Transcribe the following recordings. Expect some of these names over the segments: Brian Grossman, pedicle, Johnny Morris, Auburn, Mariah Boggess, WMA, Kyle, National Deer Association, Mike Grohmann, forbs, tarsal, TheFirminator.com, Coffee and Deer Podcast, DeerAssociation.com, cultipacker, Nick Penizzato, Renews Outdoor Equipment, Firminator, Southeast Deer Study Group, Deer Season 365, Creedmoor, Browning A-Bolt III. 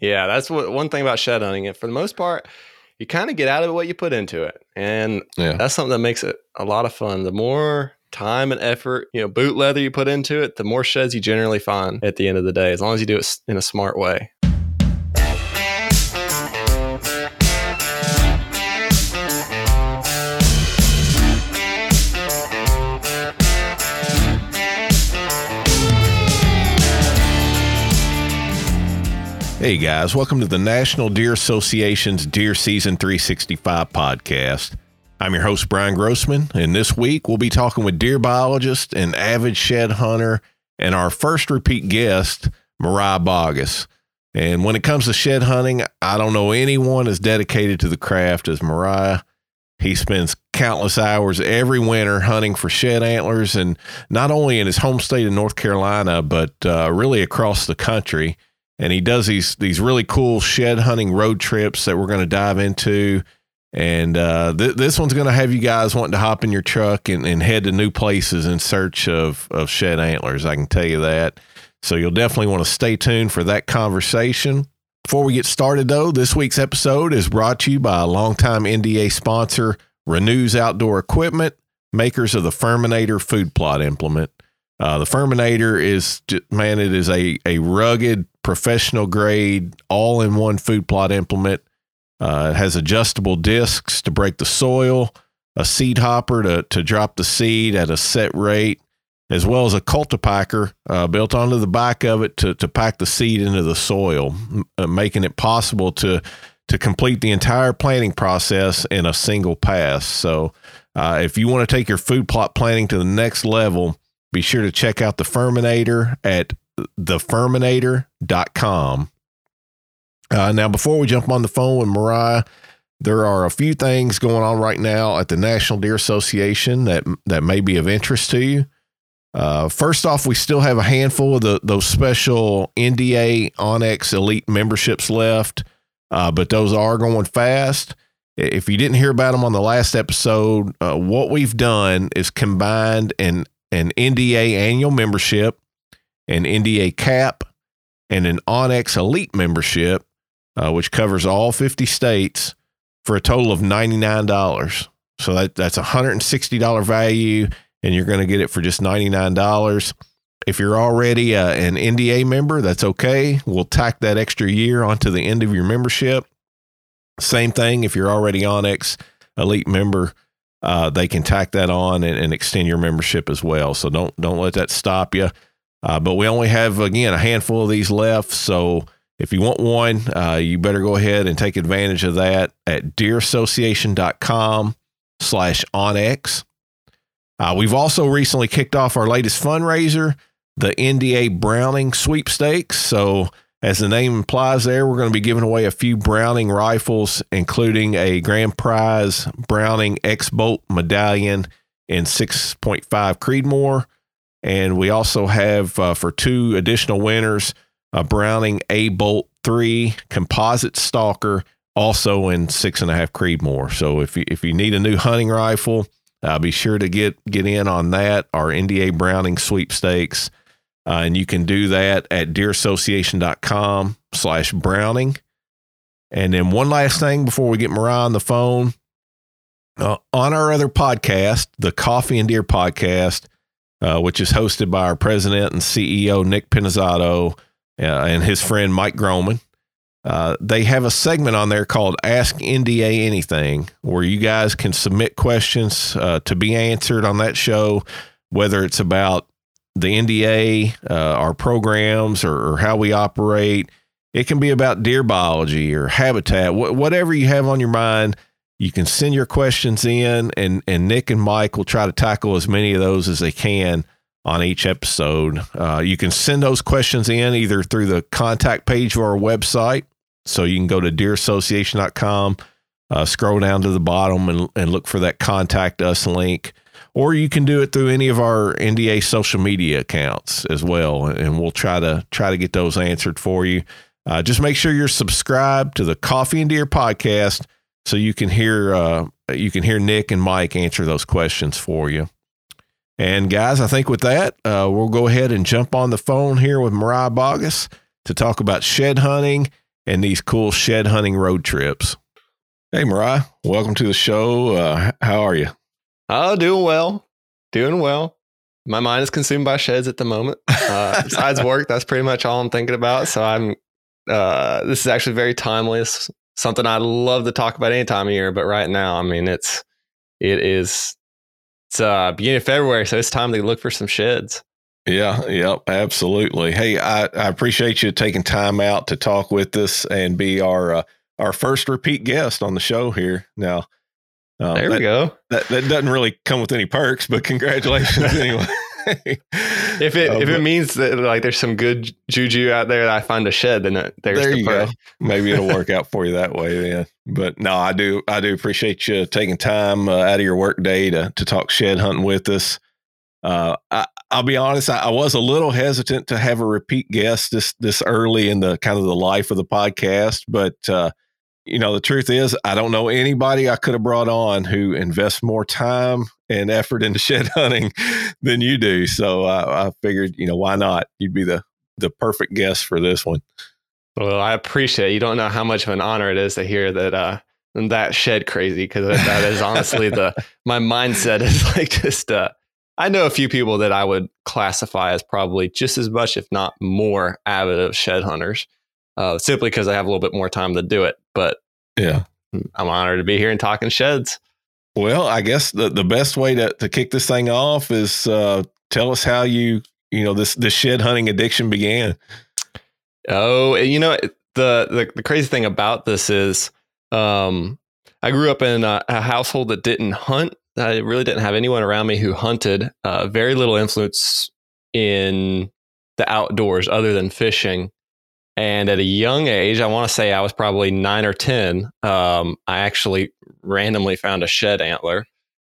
Yeah, that's what one thing about shed hunting. And for the most part, you kind of get out of what you put into it. And that's something that makes it a lot of fun. The more time and effort, you know, boot leather you put into it, the more sheds you generally find at the end of the day, as long as you do it in a smart way. Hey guys, welcome to the National Deer Association's Deer Season 365 podcast. I'm your host, Brian Grossman, and this week we'll be talking with deer biologist and avid shed hunter and our first repeat guest, Mariah Boggess. And when it comes to shed hunting, I don't know anyone as dedicated to the craft as Mariah. He spends countless hours every winter hunting for shed antlers, and not only in his home state of North Carolina, but really across the country. And he does these really cool shed hunting road trips that we're going to dive into. And this one's going to have you guys wanting to hop in your truck and head to new places in search of shed antlers. I can tell you that. So you'll definitely want to stay tuned for that conversation. Before we get started, though, this week's episode is brought to you by a longtime NDA sponsor, Renews Outdoor Equipment, makers of the Firminator food plot implement. The Firminator is, man, it is a rugged, professional grade, all-in-one food plot implement. It has adjustable discs to break the soil, a seed hopper to drop the seed at a set rate, as well as a cultipacker built onto the back of it to pack the seed into the soil, making it possible to complete the entire planting process in a single pass. So if you want to take your food plot planting to the next level, be sure to check out the Firminator at TheFirminator.com. Now, before we jump on the phone with Mariah, there are a few things going on right now at the National Deer Association that may be of interest to you. First off, we still have a handful of those special NDA Onyx Elite memberships left, but those are going fast. If you didn't hear about them on the last episode, what we've done is combined an NDA annual membership, an NDA cap, and an Onyx Elite membership, which covers all 50 states for a total of $99. So that's $160 value, and you're going to get it for just $99. If you're already an NDA member, that's okay. We'll tack that extra year onto the end of your membership. Same thing if you're already Onyx Elite member. They can tack that on and extend your membership as well. So don't let that stop you. But we only have, again, a handful of these left. So if you want one, you better go ahead and take advantage of that at DeerAssociation.com/Onyx. We've also recently kicked off our latest fundraiser, the NDA Browning Sweepstakes. So as the name implies there, we're going to be giving away a few Browning rifles, including a grand prize Browning X-Bolt medallion in 6.5 Creedmoor. And we also have, for two additional winners, a Browning A-Bolt III composite stalker, also in 6.5 Creedmoor. So if you need a new hunting rifle, be sure to get in on that, our NDA Browning Sweepstakes. And you can do that at DeerAssociation.com/Browning. And then one last thing before we get Mariah on the phone. On our other podcast, the Coffee and Deer Podcast, which is hosted by our president and CEO, Nick Penizzato, and his friend, Mike Grohmann. They have a segment on there called Ask NDA Anything, where you guys can submit questions to be answered on that show, whether it's about the NDA, our programs, or how we operate. It can be about deer biology or habitat, whatever you have on your mind. You can send your questions in, and Nick and Mike will try to tackle as many of those as they can on each episode. You can send those questions in either through the contact page of our website. So you can go to DeerAssociation.com, scroll down to the bottom and look for that Contact Us link. Or you can do it through any of our NDA social media accounts as well, and we'll try to get those answered for you. Just make sure you're subscribed to the Coffee and Deer Podcast, so you can hear Nick and Mike answer those questions for you. And guys, I think with that, we'll go ahead and jump on the phone here with Mariah Boggess to talk about shed hunting and these cool shed hunting road trips. Hey, Mariah, welcome to the show. How are you? Oh, doing well. Doing well. My mind is consumed by sheds at the moment. Besides work, that's pretty much all I'm thinking about. So this is actually very timely. It's something I love to talk about any time of year, but right now, I mean, it's beginning of February, so it's time to look for some sheds. Yeah. Yep. Absolutely. Hey, I appreciate you taking time out to talk with us and be our first repeat guest on the show here. Now, there we go. That doesn't really come with any perks, but congratulations anyway. If it means that like there's some good juju out there that I find a shed, then there you go. Maybe it'll work out for you that way then. But no, I do appreciate you taking time out of your work day to talk shed hunting with us. I'll be honest, I was a little hesitant to have a repeat guest this early in the kind of the life of the podcast, but you know, the truth is, I don't know anybody I could have brought on who invests more time and effort into shed hunting than you do. So I figured, you know, why not? You'd be the perfect guest for this one. Well, I appreciate it. You don't know how much of an honor it is to hear that that shed crazy, because that is honestly my mindset is like just, I know a few people that I would classify as probably just as much, if not more, avid of shed hunters. Simply because I have a little bit more time to do it. But yeah, I'm honored to be here and talking sheds. Well, I guess the best way to kick this thing off is tell us how you know this shed hunting addiction began. Oh, you know, the crazy thing about this is I grew up in a household that didn't hunt. I really didn't have anyone around me who hunted. Very little influence in the outdoors other than fishing. And at a young age, I want to say I was probably 9 or 10. I actually randomly found a shed antler.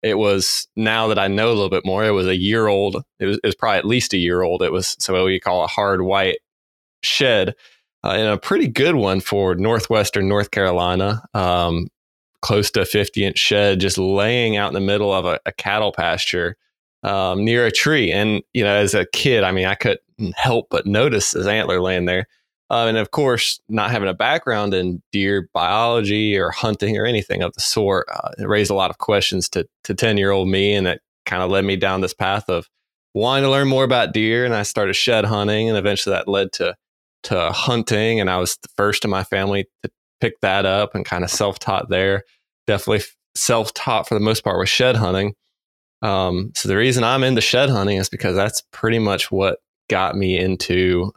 It was, now that I know a little bit more, it was a year old. It was probably at least a year old. It was so what we call a hard white shed, and a pretty good one for northwestern North Carolina. Close to a 50-inch shed, just laying out in the middle of a cattle pasture near a tree. And you know, as a kid, I mean, I couldn't help but notice this antler laying there. And of course, not having a background in deer biology or hunting or anything of the sort, it raised a lot of questions to 10-year-old me. And it kind of led me down this path of wanting to learn more about deer. And I started shed hunting, and eventually that led to hunting. And I was the first in my family to pick that up and kind of self-taught there. Definitely self-taught for the most part with shed hunting. So the reason I'm into shed hunting is because that's pretty much what got me into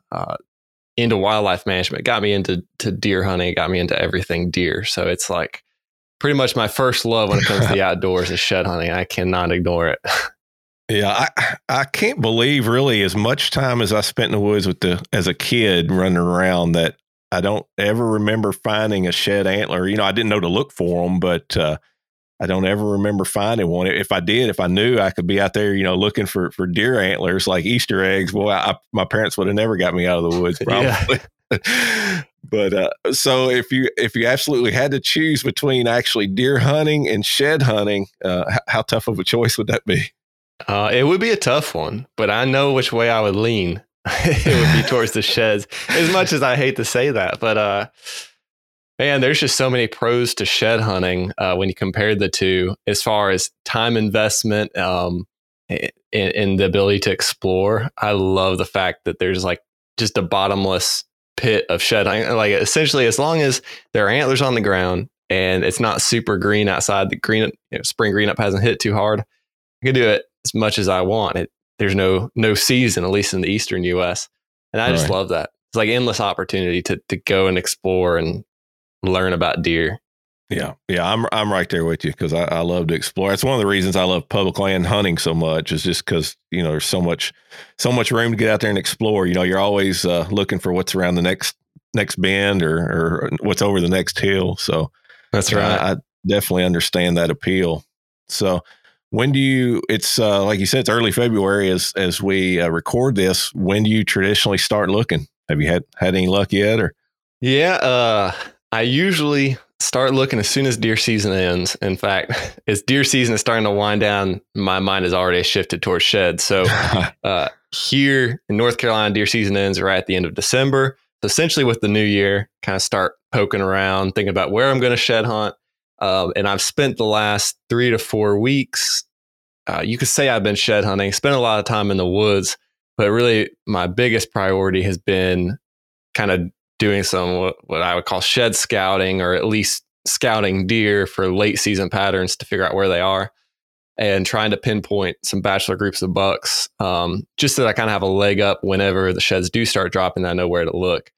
wildlife management, got me into deer hunting, got me into everything deer. So it's like pretty much my first love when it comes to the outdoors is shed hunting. I cannot ignore it. Yeah. I can't believe really as much time as I spent in the woods as a kid running around that I don't ever remember finding a shed antler. You know, I didn't know to look for them, but I don't ever remember finding one. If I did, if I knew I could be out there, you know, looking for deer antlers like Easter eggs, boy, my parents would have never got me out of the woods probably. Yeah. But so if you absolutely had to choose between actually deer hunting and shed hunting, how tough of a choice would that be? It would be a tough one, but I know which way I would lean. It would be towards the sheds, as much as I hate to say that, but man, there's just so many pros to shed hunting when you compare the two, as far as time investment and the ability to explore. I love the fact that there's like just a bottomless pit of shed hunting. Like essentially, as long as there are antlers on the ground and it's not super green outside, the green, you know, spring green up hasn't hit too hard, I can do it as much as I want. There's no season, at least in the eastern U.S., and I just love that. It's like endless opportunity to go and explore and learn about deer. Yeah. I'm right there with you because I love to explore. That's one of the reasons I love public land hunting so much, is just because, you know, there's so much room to get out there and explore. You know, you're always looking for what's around the next bend or what's over the next hill. So that's right. I definitely understand that appeal. So when do you, it's like you said, it's early February as we record this. When do you traditionally start looking? Have you had any luck yet? Or yeah, I usually start looking as soon as deer season ends. In fact, as deer season is starting to wind down, my mind has already shifted towards sheds. So here in North Carolina, deer season ends right at the end of December. So essentially with the new year, kind of start poking around, thinking about where I'm going to shed hunt. And I've spent the last 3 to 4 weeks, you could say I've been shed hunting, spent a lot of time in the woods, but really my biggest priority has been kind of doing some what I would call shed scouting, or at least scouting deer for late season patterns to figure out where they are, and trying to pinpoint some bachelor groups of bucks, just so that I kind of have a leg up whenever the sheds do start dropping, that I know where to look.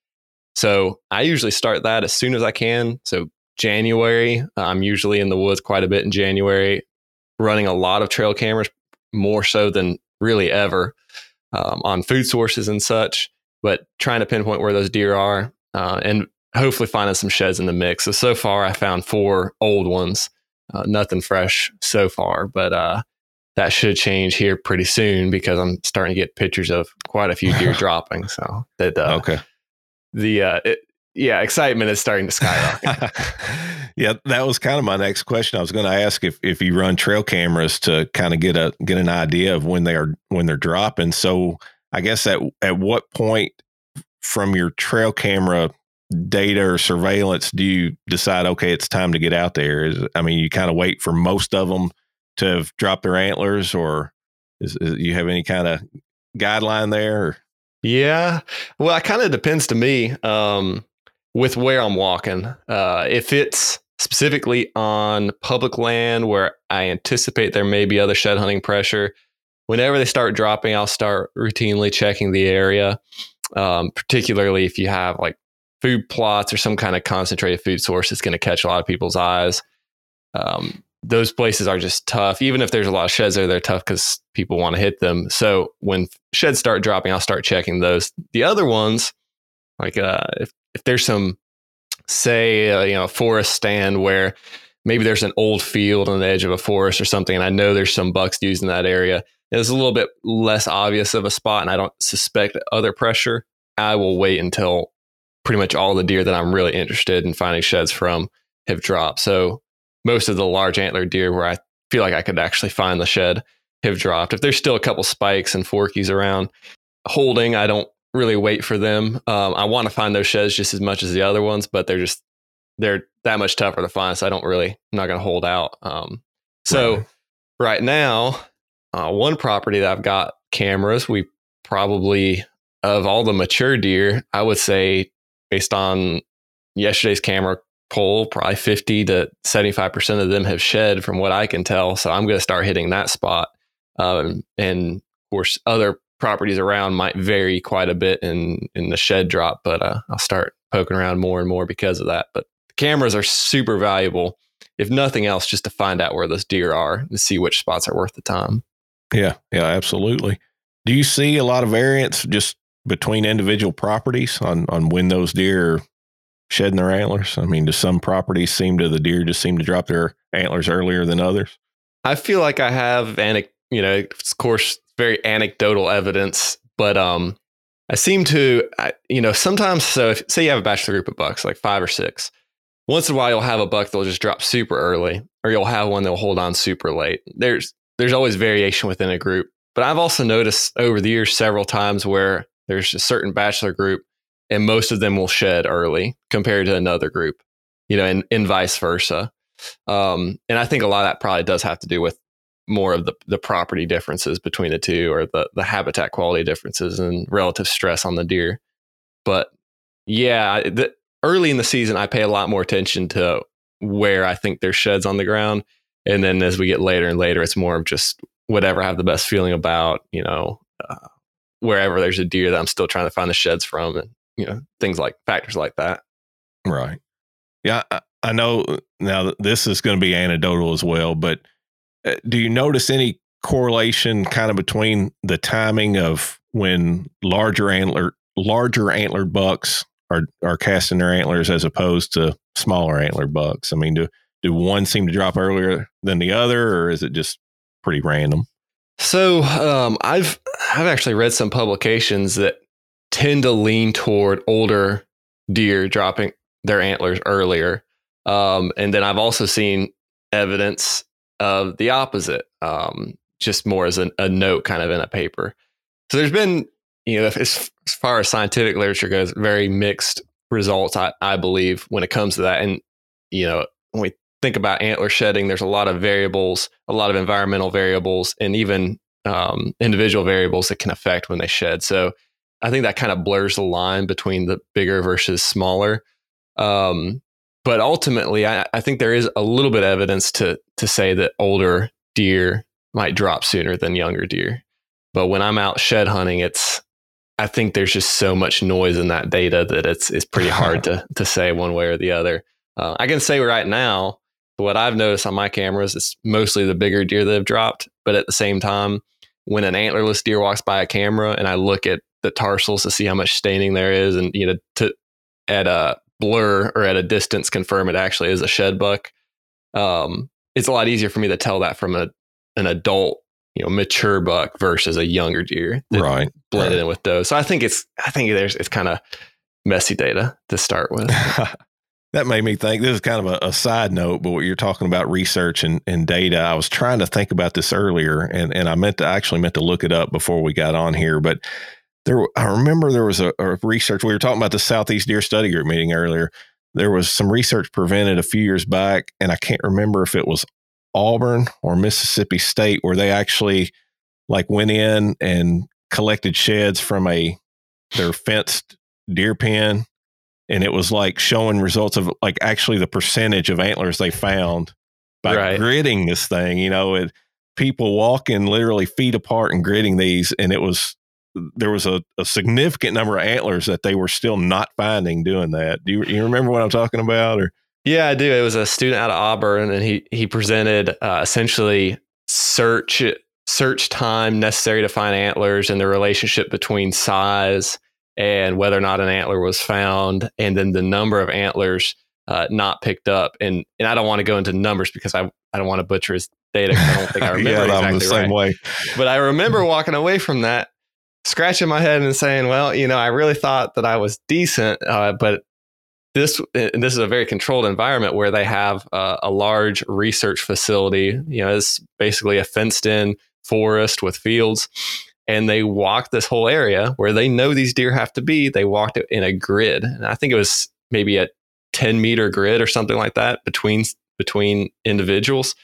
So I usually start that as soon as I can. So January, I'm usually in the woods quite a bit in January, running a lot of trail cameras, more so than really ever, on food sources and such, but trying to pinpoint where those deer are, and hopefully finding some sheds in the mix. So far I found 4 old ones, nothing fresh so far, but that should change here pretty soon because I'm starting to get pictures of quite a few deer dropping. So that excitement is starting to skyrocket. Yeah, that was kind of my next question. I was going to ask if you run trail cameras to kind of get an idea of when they're dropping. So I guess at what point from your trail camera data or surveillance do you decide, okay, it's time to get out there? You kind of wait for most of them to have dropped their antlers, or is you have any kind of guideline there? Or? Yeah, well, it kind of depends to me with where I'm walking. If it's specifically on public land where I anticipate there may be other shed hunting pressure, whenever they start dropping, I'll start routinely checking the area, particularly if you have like food plots or some kind of concentrated food source that's going to catch a lot of people's eyes. Those places are just tough. Even if there's a lot of sheds there, they're tough because people want to hit them. So when sheds start dropping, I'll start checking those. The other ones, like if there's some, say, forest stand where maybe there's an old field on the edge of a forest or something, and I know there's some bucks using that area, it's a little bit less obvious of a spot, and I don't suspect other pressure, I will wait until pretty much all the deer that I'm really interested in finding sheds from have dropped. So most of the large antler deer where I feel like I could actually find the shed have dropped. If there's still a couple spikes and forkies around holding, I don't really wait for them. I want to find those sheds just as much as the other ones, but they're that much tougher to find. So I'm not going to hold out. Right now, one property that I've got cameras, we probably, of all the mature deer, I would say based on yesterday's camera poll, probably 50 to 75% of them have shed from what I can tell. So I'm going to start hitting that spot. And of course, other properties around might vary quite a bit in the shed drop, but I'll start poking around more and more because of that. But the cameras are super valuable, if nothing else, just to find out where those deer are and see which spots are worth the time. Yeah, absolutely. Do you see a lot of variance just between individual properties on when those deer are shedding their antlers? Do some properties the deer just seem to drop their antlers earlier than others? I feel like I have, of course, very anecdotal evidence, but I seem to, sometimes, say you have a bachelor group of bucks, like 5 or 6, once in a while you'll have a buck that'll just drop super early, or you'll have one that'll hold on super late. There's always variation within a group, but I've also noticed over the years several times where there's a certain bachelor group and most of them will shed early compared to another group, and vice versa. And I think a lot of that probably does have to do with more of the property differences between the two, or the habitat quality differences and relative stress on the deer. But yeah, early in the season, I pay a lot more attention to where I think there's sheds on the ground. And then as we get later and later, it's more of just whatever I have the best feeling about, wherever there's a deer that I'm still trying to find the sheds from, and things like factors like that. Right. Yeah. I know now this is going to be anecdotal as well, but do you notice any correlation kind of between the timing of when larger antler bucks are casting their antlers as opposed to smaller antler bucks? Do one seem to drop earlier than the other, or is it just pretty random? So I've actually read some publications that tend to lean toward older deer dropping their antlers earlier. And then I've also seen evidence of the opposite, just more as a note kind of in a paper. So there's been you know, as far as scientific literature goes, very mixed results, I believe, when it comes to that. And, you know, when we think about antler shedding, there's a lot of variables, a lot of environmental variables, and even individual variables that can affect when they shed. So I think that kind of blurs the line between the bigger versus smaller. But ultimately, I think there is a little bit of evidence to say that older deer might drop sooner than younger deer. But when I'm out shed hunting, I think there's just so much noise in that data that it's pretty hard to say one way or the other. I can say right now, what I've noticed on my cameras, it's mostly the bigger deer that have dropped. But at the same time, when an antlerless deer walks by a camera and I look at the tarsals to see how much staining there is, and, you know, to at a blur or at a distance confirm it actually is a shed buck, it's a lot easier for me to tell that from an adult, you know, mature buck versus a younger deer that blended in with doe. So I think it's kind of messy data to start with. That made me think, this is kind of a side note, but what you're talking about research and data, I was trying to think about this earlier, and I actually meant to look it up before we got on here, but I remember there was a research. We were talking about the Southeast Deer Study Group meeting earlier. There was some research presented a few years back, and I can't remember if it was Auburn or Mississippi State, where they actually went in and collected sheds from their fenced deer pen, and it was showing results of actually the percentage of antlers they found by gridding this thing. You know, people walking literally feet apart and gridding these, and there was a significant number of antlers that they were still not finding doing that. Do you remember what I'm talking about? Or yeah, I do. It was a student out of Auburn, and he presented essentially search time necessary to find antlers and the relationship between size and whether or not an antler was found, and then the number of antlers not picked up. And I don't want to go into numbers because I don't want to butcher his data. I don't think I remember exactly the same way. But I remember walking away from that, scratching my head and saying, well, you know, I really thought that I was decent, but this is a very controlled environment where they have a large research facility. You know, it's basically a fenced in forest with fields, and they walked this whole area where they know these deer have to be. They walked it in a grid, and I think it was maybe a 10 meter grid or something like that between individuals.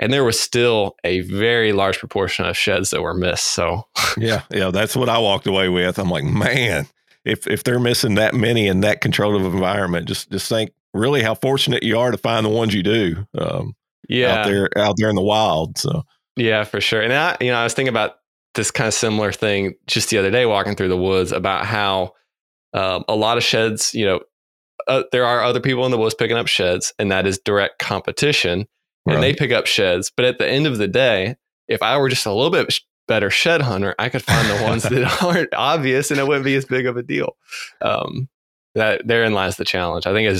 And there was still a very large proportion of sheds that were missed. So yeah, that's what I walked away with. I'm like, man, if they're missing that many in that controlled environment, just think really how fortunate you are to find the ones you do. Out there in the wild. So yeah, for sure. And I was thinking about this kind of similar thing just the other day walking through the woods about how a lot of sheds. You know, there are other people in the woods picking up sheds, and that is direct competition. And they pick up sheds. But at the end of the day, if I were just a little bit better shed hunter, I could find the ones that aren't obvious, and it wouldn't be as big of a deal. That therein lies the challenge. I think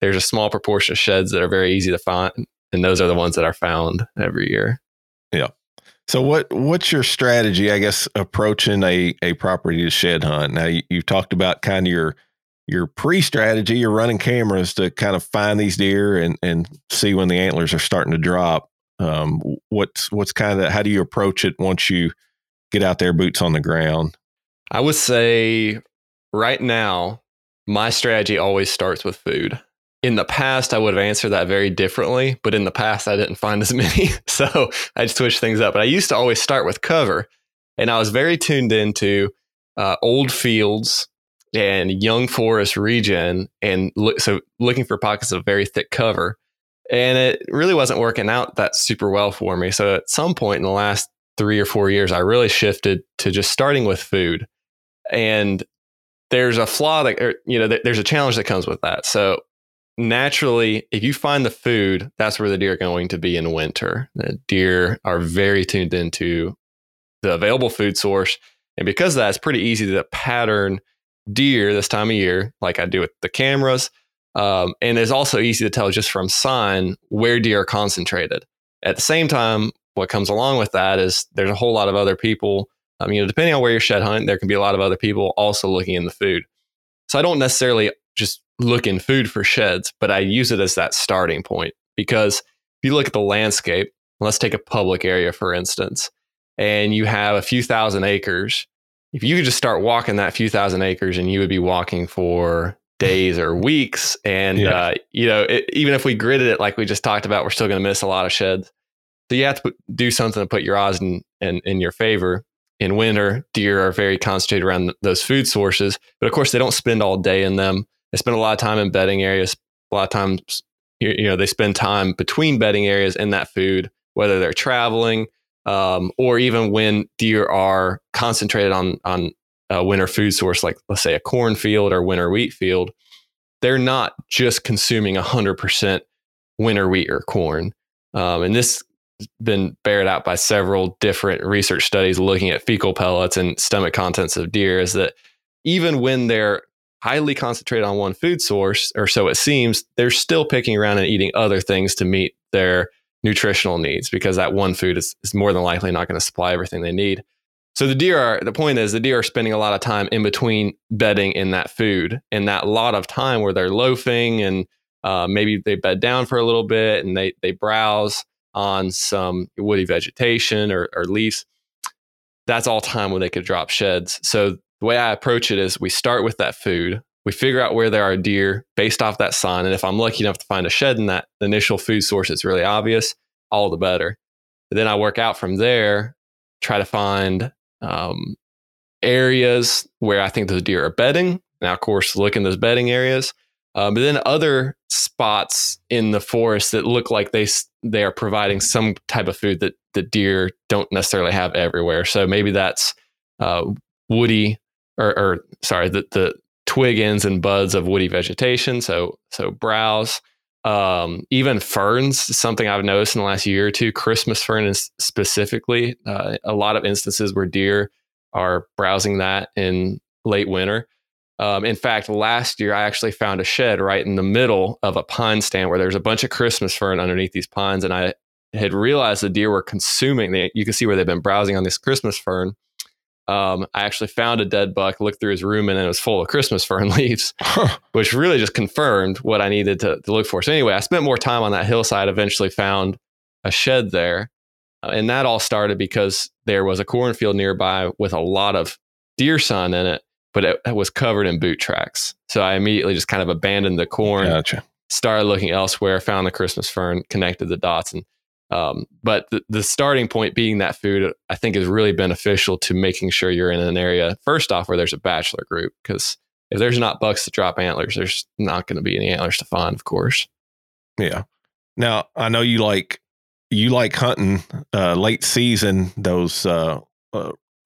there's a small proportion of sheds that are very easy to find, and those are the ones that are found every year. Yeah. So what's your strategy, I guess, approaching a property to shed hunt? Now, you've talked about kind of your pre-strategy, you're running cameras to kind of find these deer and see when the antlers are starting to drop. What's kind of, how do you approach it once you get out there, boots on the ground? I would say right now, my strategy always starts with food. In the past, I would have answered that very differently, but in the past I didn't find as many. So I'd switch things up, but I used to always start with cover, and I was very tuned into old fields and young forest region, and so looking for pockets of very thick cover, and it really wasn't working out that super well for me. So at some point in the last 3 or 4 years, I really shifted to just starting with food. And there's a flaw there's a challenge that comes with that. So naturally, if you find the food, that's where the deer are going to be in winter. The deer are very tuned into the available food source, and because of that, it's pretty easy to pattern deer this time of year, like I do with the cameras. And it's also easy to tell just from sign where deer are concentrated. At the same time, what comes along with that is there's a whole lot of other people. Depending on where you're shed hunting, there can be a lot of other people also looking in the food. So I don't necessarily just look in food for sheds, but I use it as that starting point, because if you look at the landscape, let's take a public area, for instance, and you have a few thousand acres, if you could just start walking that few thousand acres, and you would be walking for days or weeks. And, you know, even if we gridded it, like we just talked about, we're still going to miss a lot of sheds. So you have to do something to put your odds in your favor. In winter, deer are very concentrated around those food sources, but of course they don't spend all day in them. They spend a lot of time in bedding areas. A lot of times, you know, they spend time between bedding areas in that food, whether they're traveling, or even when deer are concentrated on a winter food source, like let's say a cornfield or winter wheat field. They're not just consuming 100% winter wheat or corn. And this has been bared out by several different research studies looking at fecal pellets and stomach contents of deer, is that even when they're highly concentrated on one food source, or so it seems, they're still picking around and eating other things to meet their nutritional needs, because that one food is more than likely not going to supply everything they need. So the point is, the deer are spending a lot of time in between bedding in that food, and that lot of time where they're loafing and maybe they bed down for a little bit and they browse on some woody vegetation or leaves. That's all time when they could drop sheds. So the way I approach it is, we start with that food. We figure out where there are deer based off that sign. And if I'm lucky enough to find a shed in that initial food source, it's really obvious, all the better. But then I work out from there, try to find areas where I think those deer are bedding. Now, of course, look in those bedding areas. But then other spots in the forest that look like they are providing some type of food that the deer don't necessarily have everywhere. So maybe that's woody the twig ends and buds of woody vegetation. So browse, even ferns, something I've noticed in the last year or two, Christmas fern specifically, a lot of instances where deer are browsing that in late winter. In fact, last year, I actually found a shed right in the middle of a pine stand where there's a bunch of Christmas fern underneath these pines. And I had realized the deer were consuming it. You can see where they've been browsing on this Christmas fern. I actually found a dead buck, looked through his rumen, and it was full of Christmas fern leaves, which really just confirmed what I needed to look for. So anyway, I spent more time on that hillside, eventually found a shed there. And that all started because there was a cornfield nearby with a lot of deer sun in it, but it was covered in boot tracks. So I immediately just kind of abandoned the corn, started looking elsewhere, found the Christmas fern, connected the dots, and but the starting point being that food, I think, is really beneficial to making sure you're in an area, first off, where there's a bachelor group, because if there's not bucks to drop antlers, there's not going to be any antlers to find, of course. Yeah. Now, I know you like hunting late season, those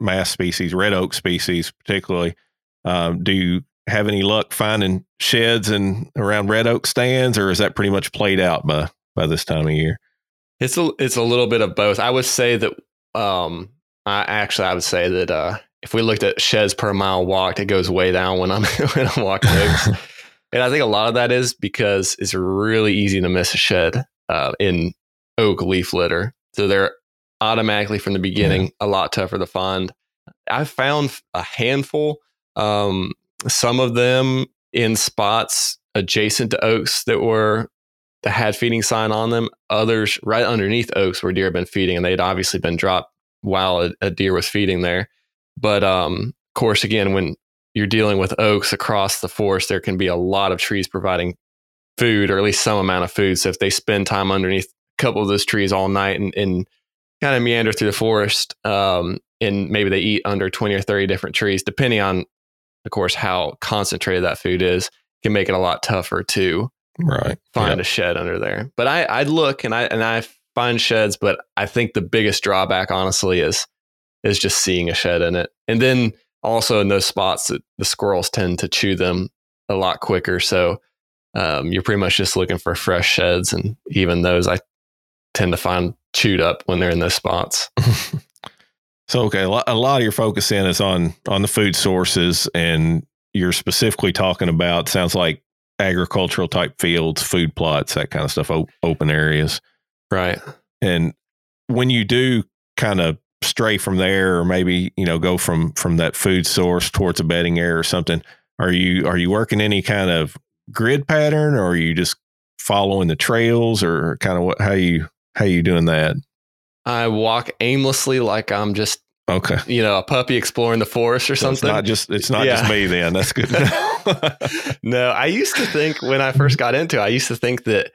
mast species, red oak species particularly. Do you have any luck finding sheds and around red oak stands, or is that pretty much played out by this time of year? It's a little bit of both. I would say that if we looked at sheds per mile walked, it goes way down when I'm when I'm walking oaks. And I think a lot of that is because it's really easy to miss a shed in oak leaf litter. So they're automatically from the beginning a lot tougher to find. I found a handful, some of them in spots adjacent to oaks that had feeding sign on them, others right underneath oaks where deer have been feeding, and they'd obviously been dropped while a deer was feeding there. But of course, again, when you're dealing with oaks across the forest, there can be a lot of trees providing food, or at least some amount of food. So if they spend time underneath a couple of those trees all night and kind of meander through the forest, and maybe they eat under 20 or 30 different trees, depending on, of course, how concentrated that food is, can make it a lot tougher too. Right. Find a shed under there. But I look and I find sheds, but I think the biggest drawback, honestly, is just seeing a shed in it. And then also in those spots, the squirrels tend to chew them a lot quicker. So you're pretty much just looking for fresh sheds. And even those I tend to find chewed up when they're in those spots. So, okay. A lot of your focus in is on the food sources, and you're specifically talking about, sounds like, agricultural type fields, food plots, that kind of stuff, open areas. Right. And when you do kind of stray from there, or maybe, you know, go from that food source towards a bedding area or something, are you working any kind of grid pattern, or are you just following the trails, or kind of how you doing that? I walk aimlessly, like I'm just Okay. You know, a puppy exploring the forest or something. It's not just me then. That's good. No, I used to think when I first got into it, I used to think that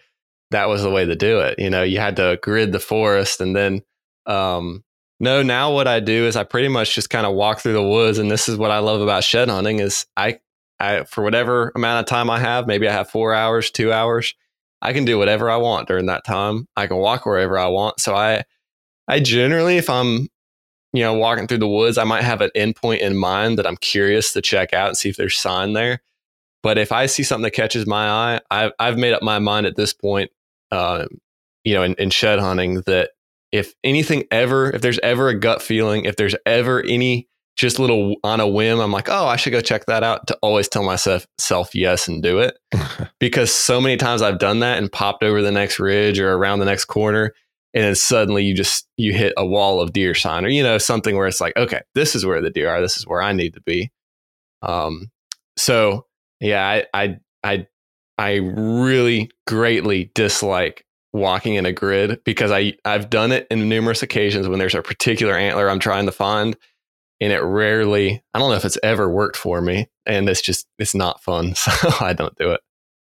that was the way to do it. You know, you had to grid the forest and then, no, now what I do is I pretty much just kind of walk through the woods. And this is what I love about shed hunting is I, for whatever amount of time I have, maybe I have 4 hours, 2 hours, I can do whatever I want during that time. I can walk wherever I want. So I generally, if I'm, you know, walking through the woods, I might have an endpoint in mind that I'm curious to check out and see if there's sign there. But if I see something that catches my eye, I've made up my mind at this point, you know, in shed hunting that if anything ever, if there's ever a gut feeling, if there's ever any just little on a whim, I'm like, oh, I should go check that out, to always tell myself yes and do it. Because so many times I've done that and popped over the next ridge or around the next corner. And then suddenly you hit a wall of deer sign or, you know, something where it's like, okay, this is where the deer are. This is where I need to be. So yeah, I really greatly dislike walking in a grid because I've done it in numerous occasions when there's a particular antler I'm trying to find, and it rarely, I don't know if it's ever worked for me, and it's not fun. So I don't do it.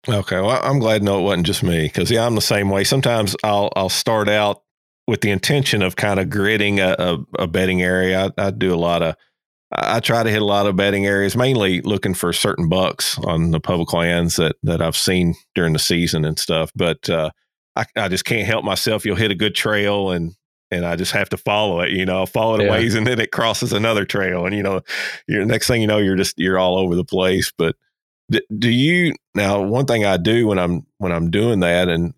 Okay. Well, I'm glad no, it wasn't just me because yeah, I'm the same way. Sometimes I'll start out with the intention of kind of gridding a bedding area. I try to hit a lot of bedding areas, mainly looking for certain bucks on the public lands that I've seen during the season and stuff. But I just can't help myself. You'll hit a good trail and I just have to follow it, you know, follow it a ways and then it crosses another trail. And, you know, next thing you know, you're all over the place. But now one thing I do when I'm doing that, and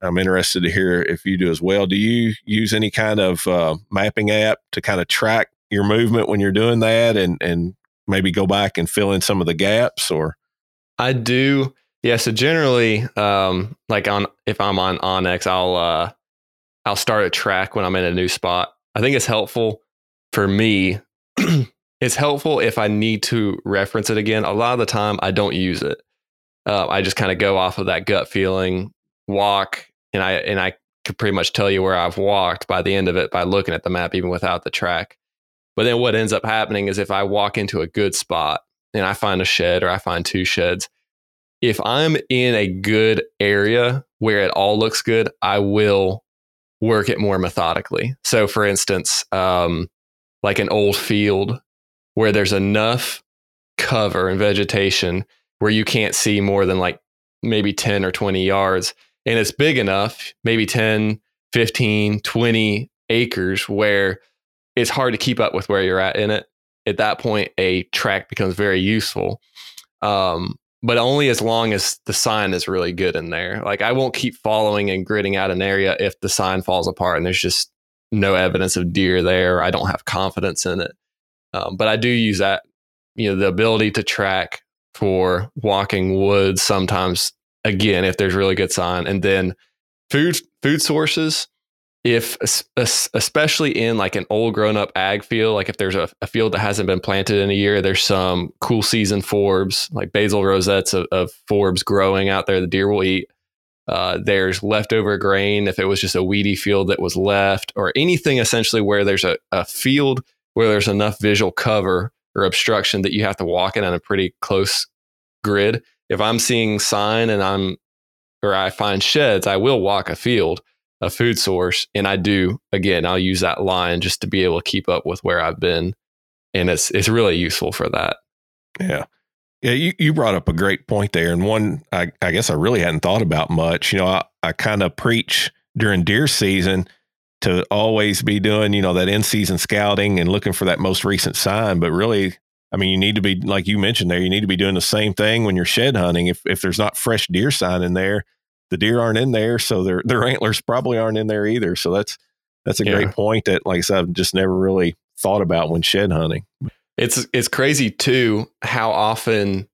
I'm interested to hear if you do as well, do you use any kind of mapping app to kind of track your movement when you're doing that and maybe go back and fill in some of the gaps? Or I do. Yeah. So generally, like if I'm on Onyx, I'll start a track when I'm in a new spot. I think it's helpful for me. It's helpful if I need to reference it again. A lot of the time I don't use it. I just kind of go off of that gut feeling, walk, and I could pretty much tell you where I've walked by the end of it by looking at the map, even without the track. But then what ends up happening is if I walk into a good spot and I find a shed or I find two sheds, if I'm in a good area where it all looks good, I will work it more methodically. So for instance, like an old field where there's enough cover and vegetation where you can't see more than like maybe 10 or 20 yards. And it's big enough, maybe 10, 15, 20 acres where it's hard to keep up with where you're at in it. At that point, a track becomes very useful. But only as long as the sign is really good in there. Like I won't keep following and gridding out an area if the sign falls apart and there's just no evidence of deer there. I don't have confidence in it. But I do use that, you know, the ability to track for walking woods sometimes, again, if there's really good sign. And then food sources, if especially in like an old grown up ag field, like if there's a field that hasn't been planted in a year, there's some cool season forbs, like basal rosettes of forbs growing out there the deer will eat. There's leftover grain if it was just a weedy field that was left, or anything essentially where there's a field where there's enough visual cover or obstruction that you have to walk in on a pretty close grid. If I'm seeing sign and I find sheds, I will walk a field, a food source. And I do, again, I'll use that line just to be able to keep up with where I've been. And it's really useful for that. Yeah. Yeah. You brought up a great point there. And one, I guess I really hadn't thought about much. You know, I kind of preach during deer season to always be doing, you know, that in-season scouting and looking for that most recent sign. But really, I mean, you need to be, like you mentioned there, you need to be doing the same thing when you're shed hunting. If there's not fresh deer sign in there, the deer aren't in there. So their antlers probably aren't in there either. So that's a great point that, like I said, I've just never really thought about when shed hunting. It's crazy too, how often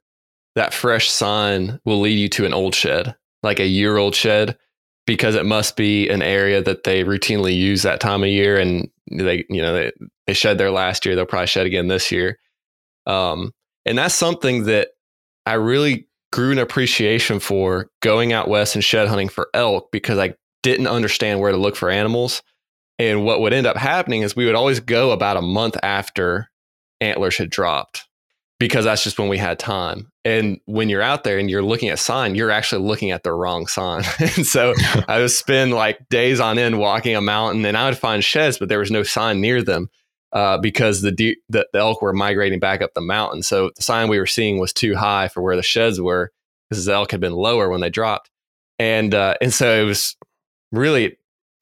that fresh sign will lead you to an old shed, like a year old shed, because it must be an area that they routinely use that time of year. And they, you know, they shed there last year. They'll probably shed again this year. And that's something that I really grew an appreciation for going out west and shed hunting for elk, because I didn't understand where to look for animals. And what would end up happening is we would always go about a month after antlers had dropped, because that's just when we had time. And when you're out there and you're looking at sign, you're actually looking at the wrong sign. And so I would spend like days on end walking a mountain, and I would find sheds, but there was no sign near them because the elk were migrating back up the mountain. So the sign we were seeing was too high for where the sheds were, because the elk had been lower when they dropped. And so it was really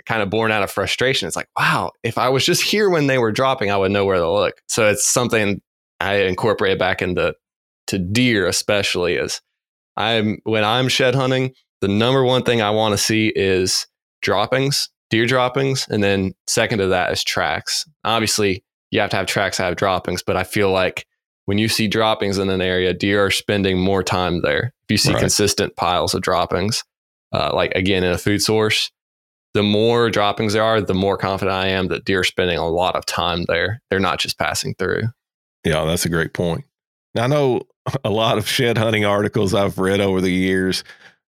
kind of born out of frustration. It's like, wow, if I was just here when they were dropping, I would know where to look. So it's something I incorporated back into deer, especially is when I'm shed hunting, the number one thing I want to see is droppings, deer droppings. And then second to that is tracks. Obviously you have to have tracks to have droppings, but I feel like when you see droppings in an area, deer are spending more time there. If you see right. consistent piles of droppings, like again, in a food source, the more droppings there are, the more confident I am that deer are spending a lot of time there. They're not just passing through. Yeah, that's a great point. Now, I know a lot of shed hunting articles I've read over the years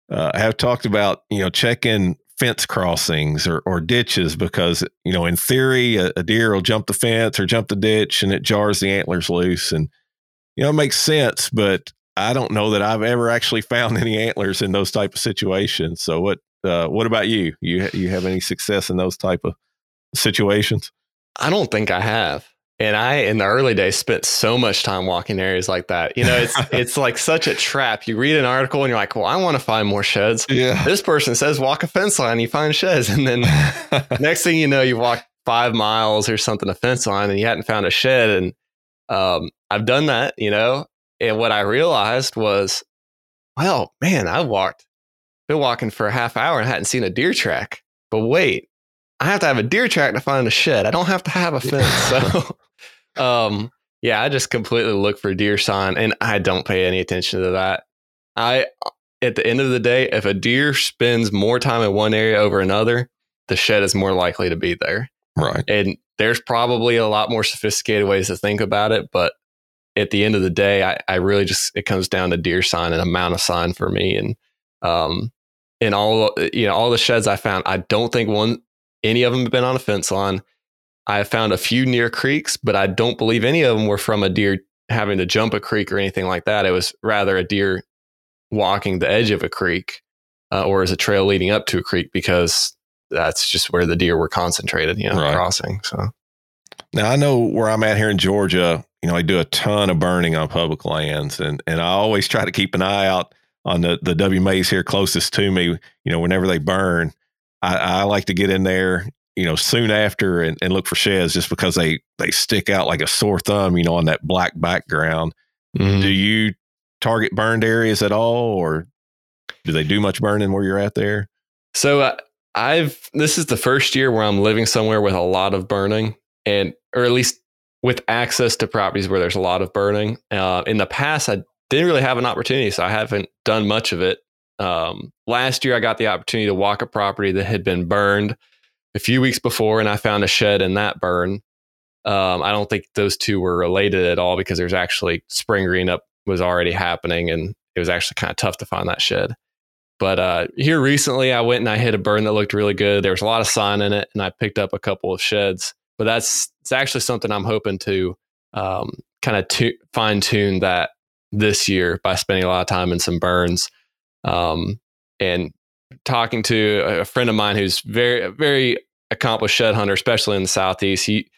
have talked about, checking fence crossings or ditches because, in theory, a deer will jump the fence or jump the ditch and it jars the antlers loose. And, it makes sense, but I don't know that I've ever actually found any antlers in those type of situations. So what about you? You have any success in those type of situations? I don't think I have. And I, in the early days, spent so much time walking areas like that. It's like such a trap. You read an article and you're like, well, I want to find more sheds. Yeah. This person says, walk a fence line, you find sheds. And then next thing you know, you walk 5 miles or something, a fence line, and you hadn't found a shed. And I've done that, and what I realized was, well, man, been walking for a half hour and hadn't seen a deer track, but wait, I have to have a deer track to find a shed. I don't have to have a fence. So I just completely look for deer sign, and I don't pay any attention to that. At the end of the day, if a deer spends more time in one area over another, the shed is more likely to be there. Right. And there's probably a lot more sophisticated ways to think about it. But at the end of the day, I really just, it comes down to deer sign and amount of sign for me. And, all the sheds I found, I don't think any of them have been on a fence line. I found a few near creeks, but I don't believe any of them were from a deer having to jump a creek or anything like that. It was rather a deer walking the edge of a creek or as a trail leading up to a creek, because that's just where the deer were concentrated, right. crossing. So now I know where I'm at here in Georgia, I do a ton of burning on public lands, and I always try to keep an eye out on the WMAs here closest to me. Whenever they burn, I like to get in there, soon after and look for sheds, just because they stick out like a sore thumb, on that black background. Mm. Do you target burned areas at all, or do they do much burning where you're at there? So this is the first year where I'm living somewhere with a lot of burning, or at least with access to properties where there's a lot of burning. In the past, I didn't really have an opportunity, so I haven't done much of it. Last year I got the opportunity to walk a property that had been burned a few weeks before, and I found a shed in that burn. I don't think those two were related at all, because there's actually spring green up was already happening, and it was actually kind of tough to find that shed. But here recently I went and I hit a burn that looked really good. There was a lot of sign in it, and I picked up a couple of sheds. But it's actually something I'm hoping to kind of fine tune that this year by spending a lot of time in some burns. And talking to a friend of mine who's very, very accomplished shed hunter, especially in the Southeast, he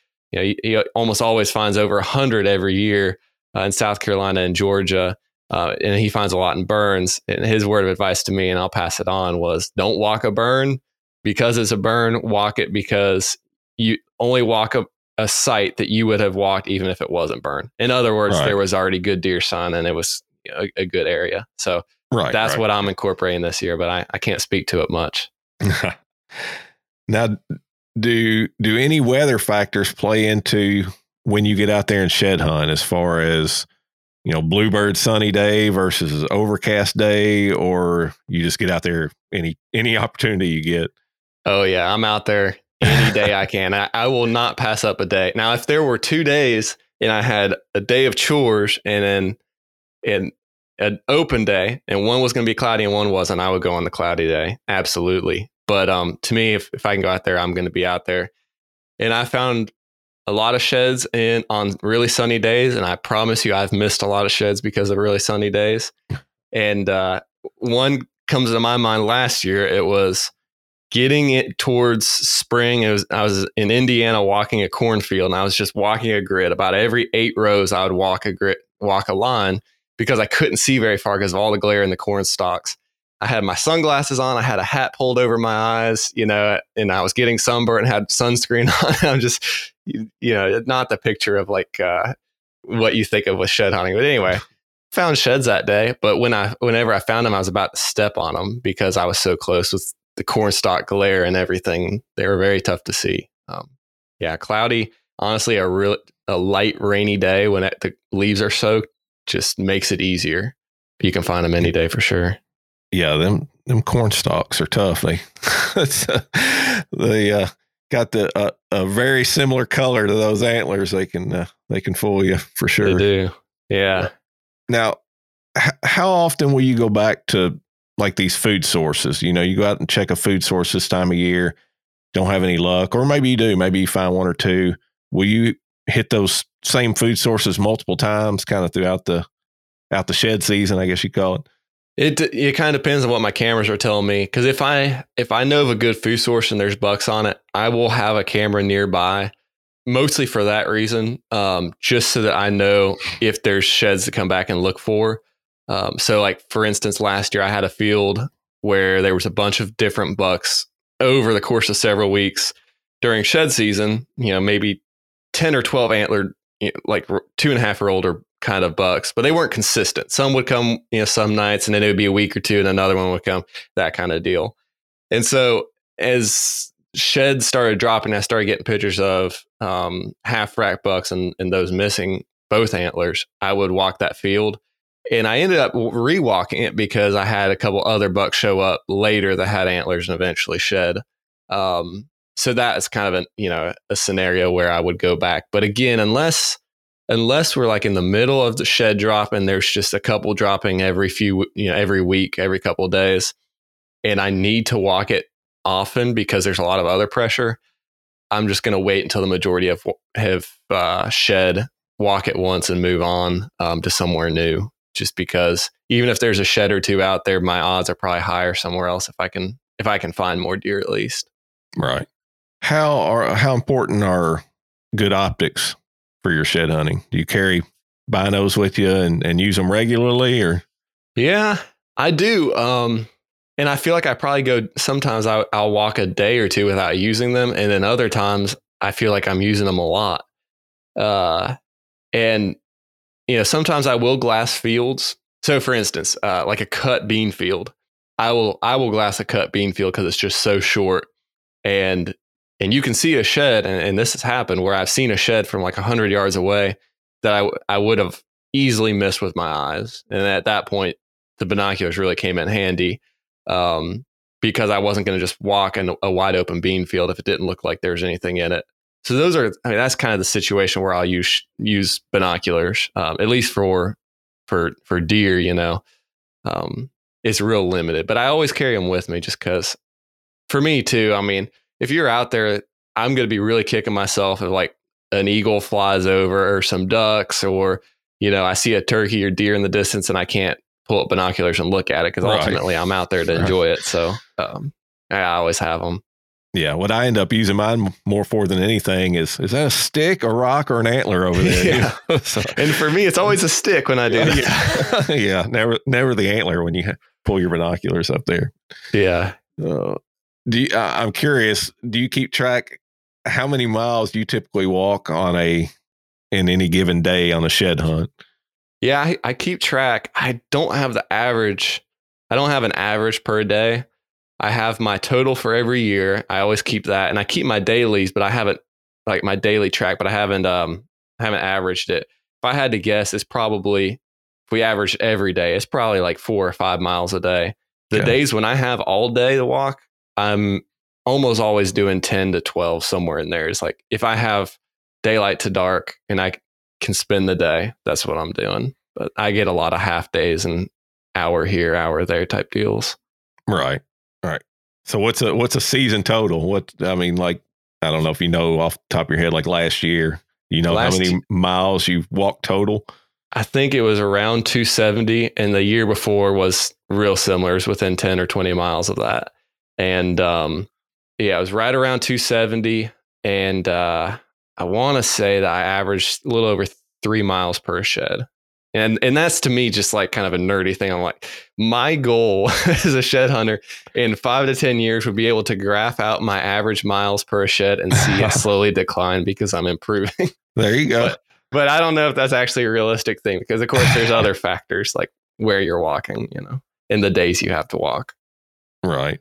almost always finds over 100 every year in South Carolina and Georgia. And he finds a lot in burns, and his word of advice to me, and I'll pass it on, was don't walk a burn because it's a burn. Walk it because you only walk a site that you would have walked even if it wasn't burned. In other words, right. There was already good deer sign, and it was a good area. So Right, that's right. What I'm incorporating this year, but I can't speak to it much. Now, do any weather factors play into when you get out there and shed hunt, as far as, bluebird sunny day versus overcast day, or you just get out there any opportunity you get? Oh yeah, I'm out there any day I can. I will not pass up a day. Now, if there were 2 days and I had a day of chores and an open day, and one was going to be cloudy and one wasn't, I would go on the cloudy day. Absolutely. But to me, if I can go out there, I'm going to be out there. And I found a lot of sheds in on really sunny days. And I promise you, I've missed a lot of sheds because of really sunny days. And one comes to my mind last year. It was getting it towards spring. I was in Indiana walking a cornfield, and I was just walking a grid. About every 8 rows, I would walk a line because I couldn't see very far because of all the glare in the corn stalks. I had my sunglasses on. I had a hat pulled over my eyes, and I was getting sunburned and had sunscreen on. I'm just, not the picture of like what you think of with shed hunting. But anyway, found sheds that day. But whenever I found them, I was about to step on them because I was so close with the corn stalk glare and everything. They were very tough to see. Cloudy. Honestly, a light rainy day when the leaves are soaked just makes it easier. You can find them any day for sure. Yeah, them corn stalks are tough. They got a very similar color to those antlers. They can fool you for sure. They do. Yeah. Now, how often will you go back to like these food sources? You go out and check a food source this time of year, don't have any luck, or maybe you do. Maybe you find one or two. Will you hit those same food sources multiple times, kind of throughout the shed season, I guess you call it? It kind of depends on what my cameras are telling me. Because if I know of a good food source and there's bucks on it, I will have a camera nearby, mostly for that reason, just so that I know if there's sheds to come back and look for. So like, for instance, last year I had a field where there was a bunch of different bucks over the course of several weeks during shed season, maybe 10 or 12 antlered, like 2.5 or older kind of bucks, but they weren't consistent. Some would come, some nights, and then it would be a week or two, and another one would come, that kind of deal. And so as sheds started dropping, I started getting pictures of half rack bucks and those missing both antlers. I would walk that field, and I ended up rewalking it because I had a couple other bucks show up later that had antlers and eventually shed. So that is kind of a scenario where I would go back. But again, unless we're like in the middle of the shed drop and there's just a couple dropping every week, every couple of days, and I need to walk it often because there's a lot of other pressure, I'm just going to wait until the majority have shed, walk it once, and move on to somewhere new. Just because even if there's a shed or two out there, my odds are probably higher somewhere else if I can find more deer at least. Right. How important are good optics for your shed hunting? Do you carry binos with you and use them regularly, or? Yeah, I do. And I feel like I probably go, sometimes I'll walk a day or two without using them. And then other times I feel like I'm using them a lot. And sometimes I will glass fields. So for instance, like a cut bean field, I will glass a cut bean field because it's just so short. And you can see a shed, and this has happened where I've seen a shed from like 100 yards away that I would have easily missed with my eyes. And at that point, the binoculars really came in handy because I wasn't going to just walk in a wide open bean field if it didn't look like there was anything in it. So that's kind of the situation where I'll use binoculars, at least for deer, it's real limited. But I always carry them with me just because for me too, I mean, if you're out there, I'm going to be really kicking myself if like an eagle flies over or some ducks, or, I see a turkey or deer in the distance and I can't pull up binoculars and look at it because ultimately I'm out there to enjoy it. So I always have them. Yeah. What I end up using mine more for than anything is that a stick, a rock, or an antler over there? Yeah. And for me, it's always a stick when I do that. Yeah. Yeah. Never the antler when you pull your binoculars up there. Yeah. I'm curious, do you keep track how many miles you typically walk in any given day on a shed hunt? Yeah, I keep track. I don't have an average per day. I have my total for every year. I always keep that, and I keep my dailies, but I haven't like my daily track, but I haven't averaged it. If I had to guess, it's probably, if we average every day, it's probably like 4 or 5 miles a day. The days when I have all day to walk, I'm almost always doing 10 to 12, somewhere in there. It's like if I have daylight to dark and I can spend the day, that's what I'm doing. But I get a lot of half days and hour here, hour there type deals. Right. So what's a season total? What I mean, like I don't know if you know off the top of your head, like last year, you know, how many miles you've walked total? I think it was around 270, and the year before was real similar. It was within 10 or 20 miles of that. And yeah, it was right around 270. And I want to say that I averaged a little over 3 miles per shed. And that's to me just like kind of a nerdy thing. I'm like, my goal as a shed hunter in 5 to 10 years would be able to graph out my average miles per shed and see it slowly decline because I'm improving. There you go. But I don't know if that's actually a realistic thing because, of course, there's other factors like where you're walking, you know, and the days you have to walk. Right.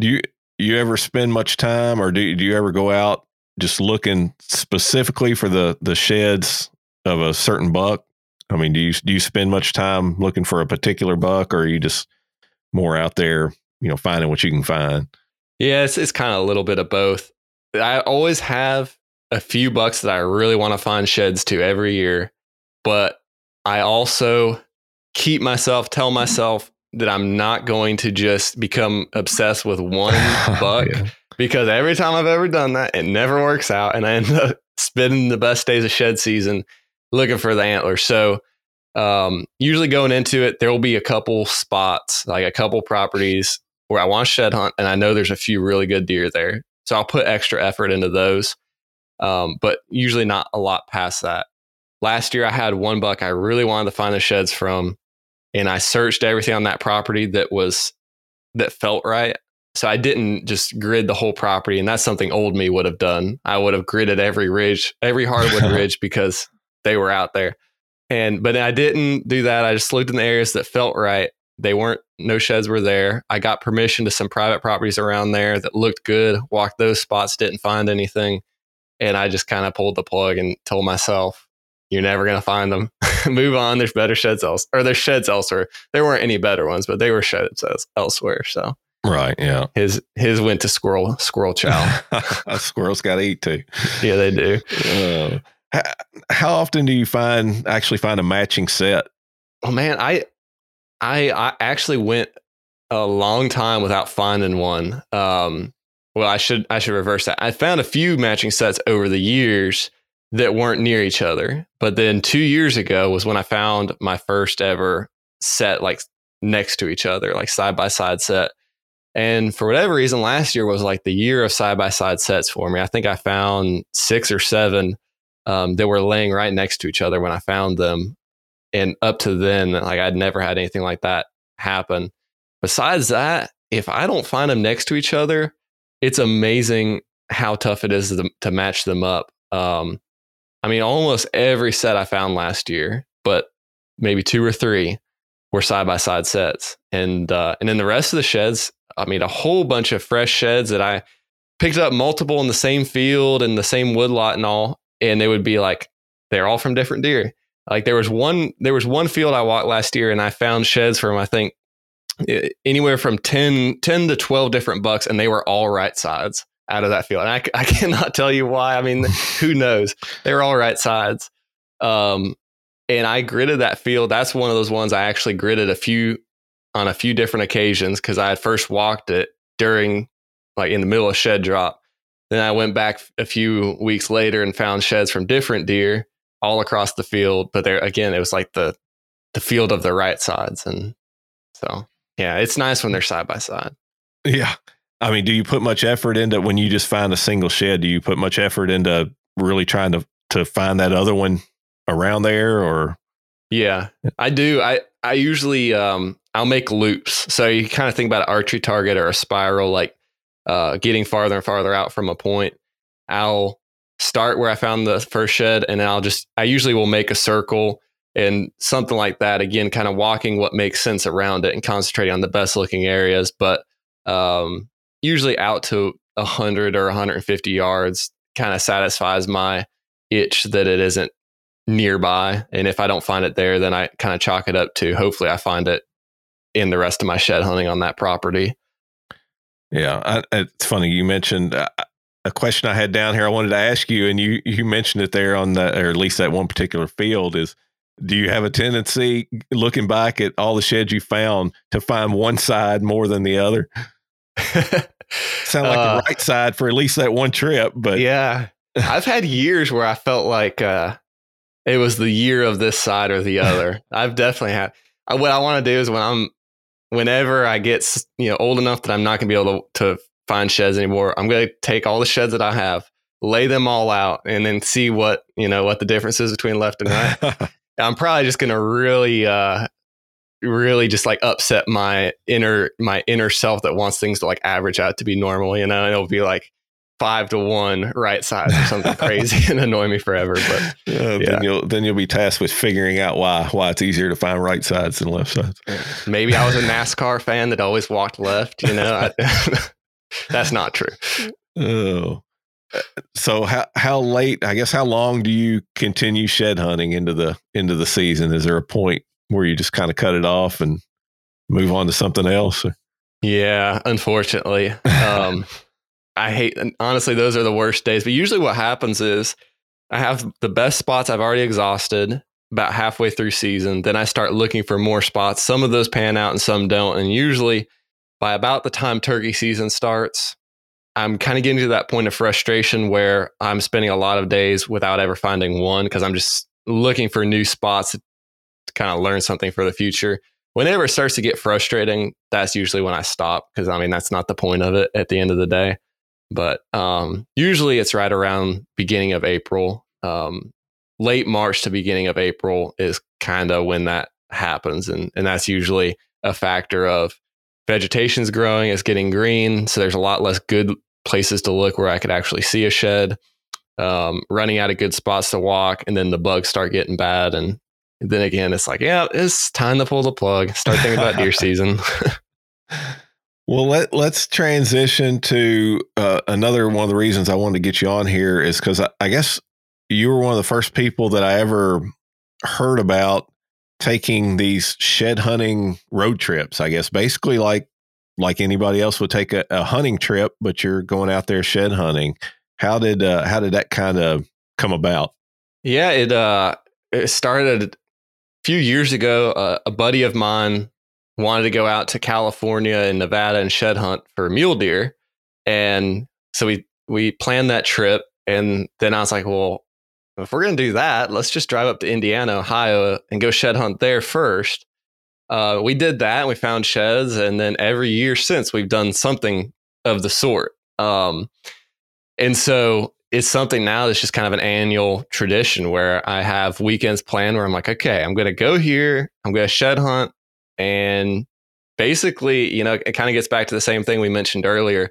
Do you ever spend much time, or do you ever go out just looking specifically for the sheds of a certain buck? I mean, do you spend much time looking for a particular buck, or are you just more out there, you know, finding what you can find? Yeah, it's kind of a little bit of both. I always have a few bucks that I really want to find sheds to every year, but I also tell myself that I'm not going to just become obsessed with one buck yeah. because every time I've ever done that, it never works out. And I end up spending the best days of shed season looking for the antler. So usually going into it, there will be a couple spots, like a couple properties where I want to shed hunt, and I know there's a few really good deer there. So I'll put extra effort into those, but usually not a lot past that. Last year, I had one buck I really wanted to find the sheds from, and I searched everything on that property that felt right. So I didn't just grid the whole property, and that's something old me would have done. I would have gridded every ridge, every hardwood ridge, because they were out there. But I didn't do that. I just looked in the areas that felt right. No sheds were there. I got permission to some private properties around there that looked good, walked those spots, didn't find anything. And I just kind of pulled the plug and told myself, you're never going to find them. Move on. There's better sheds elsewhere. There's sheds elsewhere. There weren't any better ones, but they were sheds elsewhere. So, right. Yeah. His went to squirrel chow. Squirrels got to eat too. Yeah, they do. How often do you find a matching set? Oh man, I actually went a long time without finding one. Well, I should reverse that. I found a few matching sets over the years that weren't near each other. But then 2 years ago was when I found my first ever set, like next to each other, like side by side set. And for whatever reason, last year was like the year of side by side sets for me. I think I found 6 or 7. That were laying right next to each other when I found them. And up to then, like I'd never had anything like that happen. Besides that, if I don't find them next to each other, it's amazing how tough it is to match them up. I mean, almost every set I found last year, but maybe 2 or 3 were side-by-side sets. And then the rest of the sheds, I mean, a whole bunch of fresh sheds that I picked up multiple in the same field and the same woodlot and all. And they would be like, they're all from different deer. Like there was one field I walked last year and I found sheds from, I think, anywhere from 10 to 12 different bucks. And they were all right sides out of that field. And I cannot tell you why. I mean, who knows? They were all right sides. And I gridded that field. That's one of those ones I actually gridded on a few different occasions because I had first walked it during, like, in the middle of shed drop. Then I went back a few weeks later and found sheds from different deer all across the field. But there again, it was like the field of the right sides. And so, yeah, it's nice when they're side by side. Yeah. I mean, do you put much effort into when you just find a single shed? Do you put much effort into really trying to find that other one around there? Or? Yeah, I do. I usually I'll make loops. So you kind of think about an archery target or a spiral, like, getting farther and farther out from a point. I'll start where I found the first shed, and then I usually will make a circle and something like that. Again, kind of walking what makes sense around it and concentrating on the best looking areas, but usually out to 100 or 150 yards kind of satisfies my itch that it isn't nearby. And if I don't find it there, then I kind of chalk it up to hopefully I find it in the rest of my shed hunting on that property. Yeah, it's funny. You mentioned a question I had down here I wanted to ask you, and you mentioned it there on the, or at least that one particular field is, do you have a tendency, looking back at all the sheds you found, to find one side more than the other? Sound like the right side for at least that one trip. But yeah, I've had years where I felt like it was the year of this side or the other. I've definitely had. What I want to do is whenever I get old enough that I'm not going to be able to find sheds anymore, I'm going to take all the sheds that I have, lay them all out, and then see what the difference is between left and right. I'm probably just going to really just like upset my inner self that wants things to like average out to be normal, and it'll be like 5 to 1 right side or something crazy and annoy me forever. But Then you'll be tasked with figuring out why it's easier to find right sides than left sides. Maybe I was a NASCAR fan that always walked left, that's not true. Oh, so how late, I guess, how long do you continue shed hunting into the season? Is there a point where you just kind of cut it off and move on to something else? Yeah, unfortunately. I hate, honestly, those are the worst days. But usually what happens is I have the best spots I've already exhausted about halfway through season. Then I start looking for more spots. Some of those pan out and some don't. And usually by about the time turkey season starts, I'm kind of getting to that point of frustration where I'm spending a lot of days without ever finding one, because I'm just looking for new spots to kind of learn something for the future. Whenever it starts to get frustrating, that's usually when I stop, because I mean, that's not the point of it at the end of the day. But usually it's right around beginning of April. Late March to beginning of April is kind of when that happens. And that's usually a factor of vegetation's growing, it's getting green. So there's a lot less good places to look where I could actually see a shed, running out of good spots to walk. And then the bugs start getting bad. And then again, it's like, yeah, it's time to pull the plug. Start thinking about deer season. Well, let's transition to another one of the reasons I wanted to get you on here is because I guess you were one of the first people that I ever heard about taking these shed hunting road trips, I guess. Basically like anybody else would take a hunting trip, but you're going out there shed hunting. How did that kind of come about? Yeah, it started a few years ago. A buddy of mine wanted to go out to California and Nevada and shed hunt for mule deer. And so we planned that trip. And then I was like, well, if we're going to do that, let's just drive up to Indiana, Ohio, and go shed hunt there first. We did that and we found sheds. And then every year since, we've done something of the sort. And so it's something now that's just kind of an annual tradition where I have weekends planned where I'm like, okay, I'm going to go here, I'm going to shed hunt. And basically, it kind of gets back to the same thing we mentioned earlier.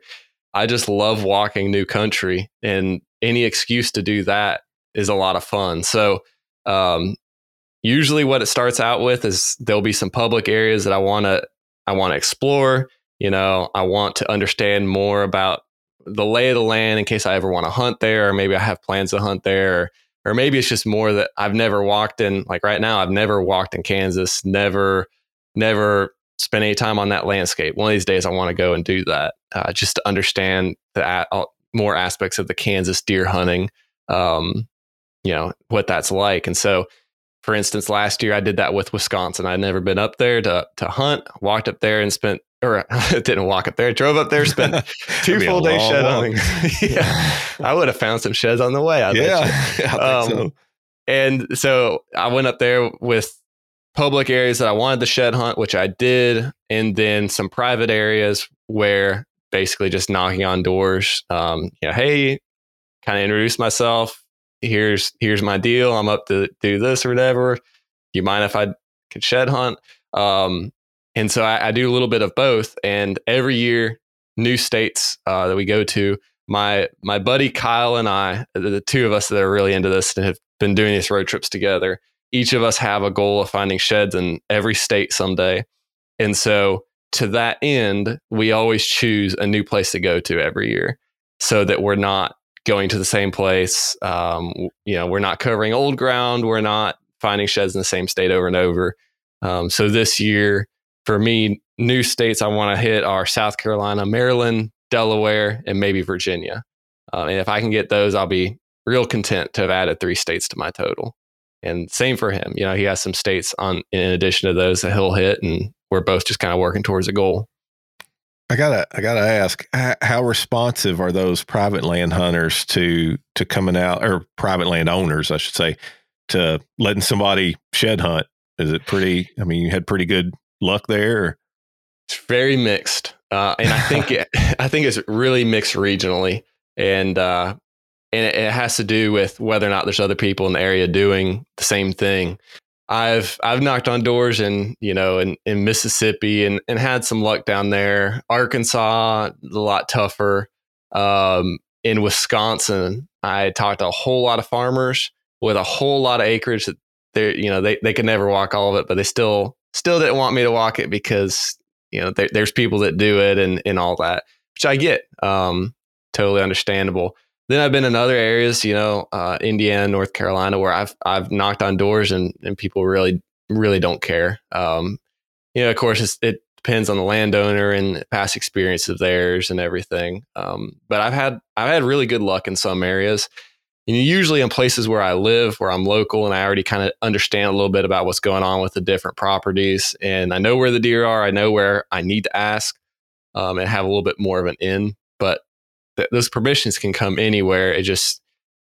I just love walking new country, and any excuse to do that is a lot of fun. So usually what it starts out with is there'll be some public areas that I want to explore. I want to understand more about the lay of the land in case I ever want to hunt there, or maybe I have plans to hunt there, or maybe it's just more that I've never walked in. Like right now, I've never walked in Kansas, never spent any time on that landscape. One of these days I want to go and do that, just to understand more aspects of the Kansas deer hunting, what that's like. And so, for instance, last year I did that with Wisconsin. I'd never been up there to hunt, walked up there and spent, or didn't walk up there, drove up there, spent 2 full days shed hunting. Yeah. I would have found some sheds on the way. I think so. And so I went up there with public areas that I wanted to shed hunt, which I did, and then some private areas where basically just knocking on doors. Hey, kind of introduce myself. Here's my deal. I'm up to do this or whatever. You mind if I could shed hunt? And so I do a little bit of both. And every year, new states that we go to. My buddy Kyle and I, the two of us that are really into this and have been doing these road trips together, each of us have a goal of finding sheds in every state someday. And so to that end, we always choose a new place to go to every year so that we're not going to the same place. We're not covering old ground. We're not finding sheds in the same state over and over. So this year for me, new states I want to hit are South Carolina, Maryland, Delaware, and maybe Virginia. And if I can get those, I'll be real content to have added 3 states to my total. And same for him. He has some states in addition to those that he'll hit, and we're both just kind of working towards a goal. I gotta ask, how responsive are those private land hunters to coming out, or private land owners, I should say, to letting somebody shed hunt? Is it pretty? I mean, you had pretty good luck there. Or? It's very mixed, and I think it's really mixed regionally, and it has to do with whether or not there's other people in the area doing the same thing. I've knocked on doors in Mississippi and had some luck down there. Arkansas, a lot tougher. In Wisconsin, I talked to a whole lot of farmers with a whole lot of acreage that they could never walk all of it, but they still didn't want me to walk it because there's people that do it and all that, which I get. Totally understandable. Then I've been in other areas, Indiana, North Carolina, where I've knocked on doors and people really, really don't care. Of course, it depends on the landowner and past experience of theirs and everything. But I've had really good luck in some areas, and usually in places where I live, where I'm local, and I already kind of understand a little bit about what's going on with the different properties, and I know where the deer are. I know where I need to ask, and have a little bit more of an in, but those permissions can come anywhere. It just,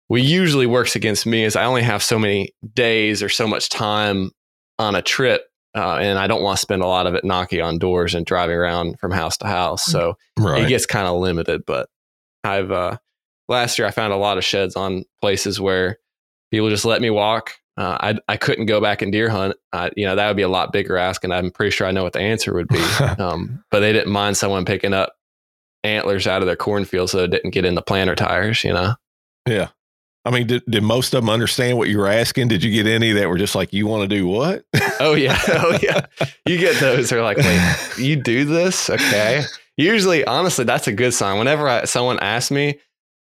what usually works against me is I only have so many days or so much time on a trip, and I don't want to spend a lot of it knocking on doors and driving around from house to house. So It gets kind of limited. But I've last year I found a lot of sheds on places where people just let me walk. I couldn't go back and deer hunt. That would be a lot bigger ask, and I'm pretty sure I know what the answer would be. But they didn't mind someone picking up antlers out of their cornfield so they didn't get in the planter tires, Yeah. I mean, did most of them understand what you were asking? Did you get any that were just like, you want to do what? Oh, yeah. You get those. They're like, wait, you do this? Okay. Usually, honestly, that's a good sign. Whenever someone asks me,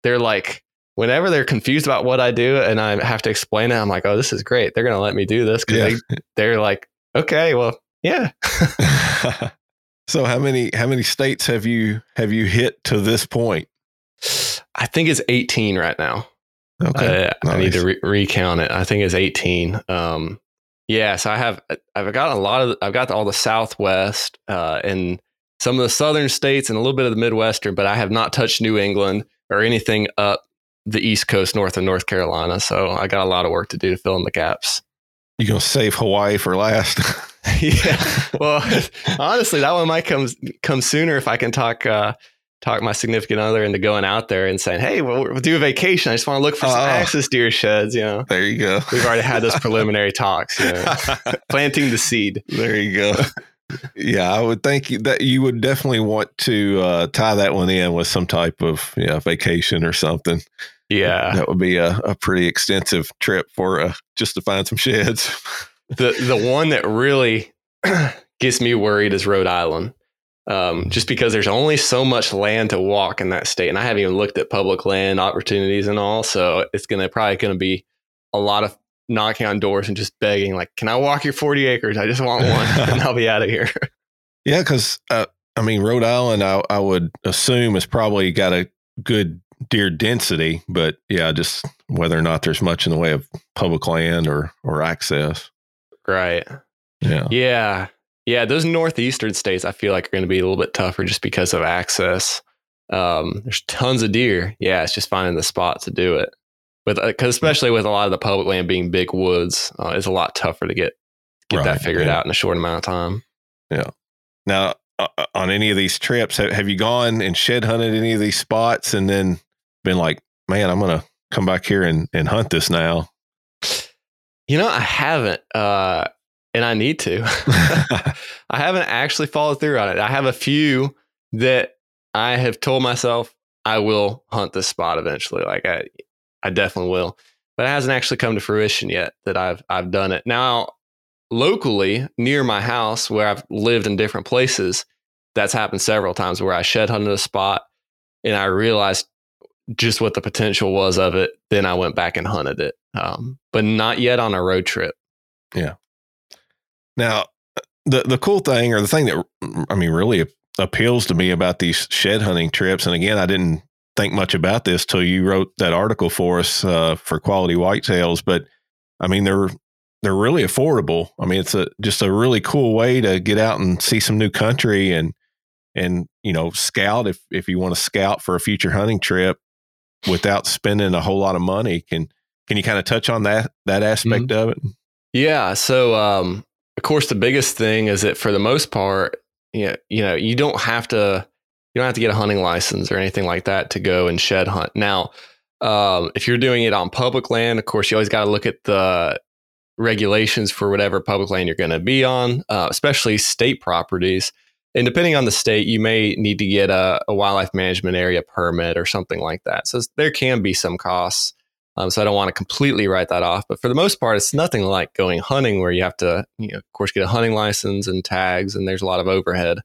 they're like, whenever they're confused about what I do and I have to explain it, I'm like, oh, this is great. They're going to let me do this. They're like, okay, well, yeah. So how many states have you hit to this point? I think it's 18 right now. Okay, nice. I need to recount it. I think it's 18. So I've got all the Southwest and some of the southern states and a little bit of the Midwestern, but I have not touched New England or anything up the East Coast north of North Carolina. So I got a lot of work to do to fill in the gaps. You gonna save Hawaii for last? Yeah. Well, honestly, that one might come sooner if I can talk my significant other into going out there and saying, "Hey, we'll do a vacation. I just want to look for some access deer sheds." There you go. We've already had those preliminary talks. Planting the seed. There you go. Yeah, I would think that you would definitely want to tie that one in with some type of vacation or something. Yeah, that would be a pretty extensive trip for just to find some sheds. The one that really gets me worried is Rhode Island, just because there's only so much land to walk in that state. And I haven't even looked at public land opportunities and all. So it's probably going to be a lot of knocking on doors and just begging, like, can I walk your 40 acres? I just want one and I'll be out of here. Yeah, because Rhode Island, I would assume has probably got a good deer density, but just whether or not there's much in the way of public land or access. Right. Yeah. Those northeastern states, I feel like, are going to be a little bit tougher just because of access. There's tons of deer. Yeah, it's just finding the spot to do it. Especially with a lot of the public land being big woods, it's a lot tougher to get that figured out in a short amount of time. Yeah. Now, on any of these trips, have you gone and shed hunted any of these spots and then been like, man, I'm going to come back here and hunt this now? I haven't, and I need to. I haven't actually followed through on it. I have a few that I have told myself I will hunt this spot eventually. Like I definitely will, but it hasn't actually come to fruition yet that I've done it. Now, locally near my house, where I've lived in different places, that's happened several times where I shed hunted a spot and I realized just what the potential was of it. Then I went back and hunted it. But not yet on a road trip. Yeah. Now, the cool thing, or the thing that, really appeals to me about these shed hunting trips. And again, I didn't think much about this till you wrote that article for us, for Quality Whitetails, but they're really affordable. It's just a really cool way to get out and see some new country and and, you know, scout if you want to scout for a future hunting trip without spending a whole lot of money. Can you kind of touch on that aspect mm-hmm. of it? Yeah. So, of course, the biggest thing is that for the most part, you know, you don't have to get a hunting license or anything like that to go and shed hunt. Now, if you're doing it on public land, of course, you always got to look at the regulations for whatever public land you're going to be on, especially state properties. And depending on the state, you may need to get a wildlife management area permit or something like that. So there can be some costs. So I don't want to completely write that off, but for the most part, it's nothing like going hunting where you have to, you know, of course, get a hunting license and tags, and there's a lot of overhead.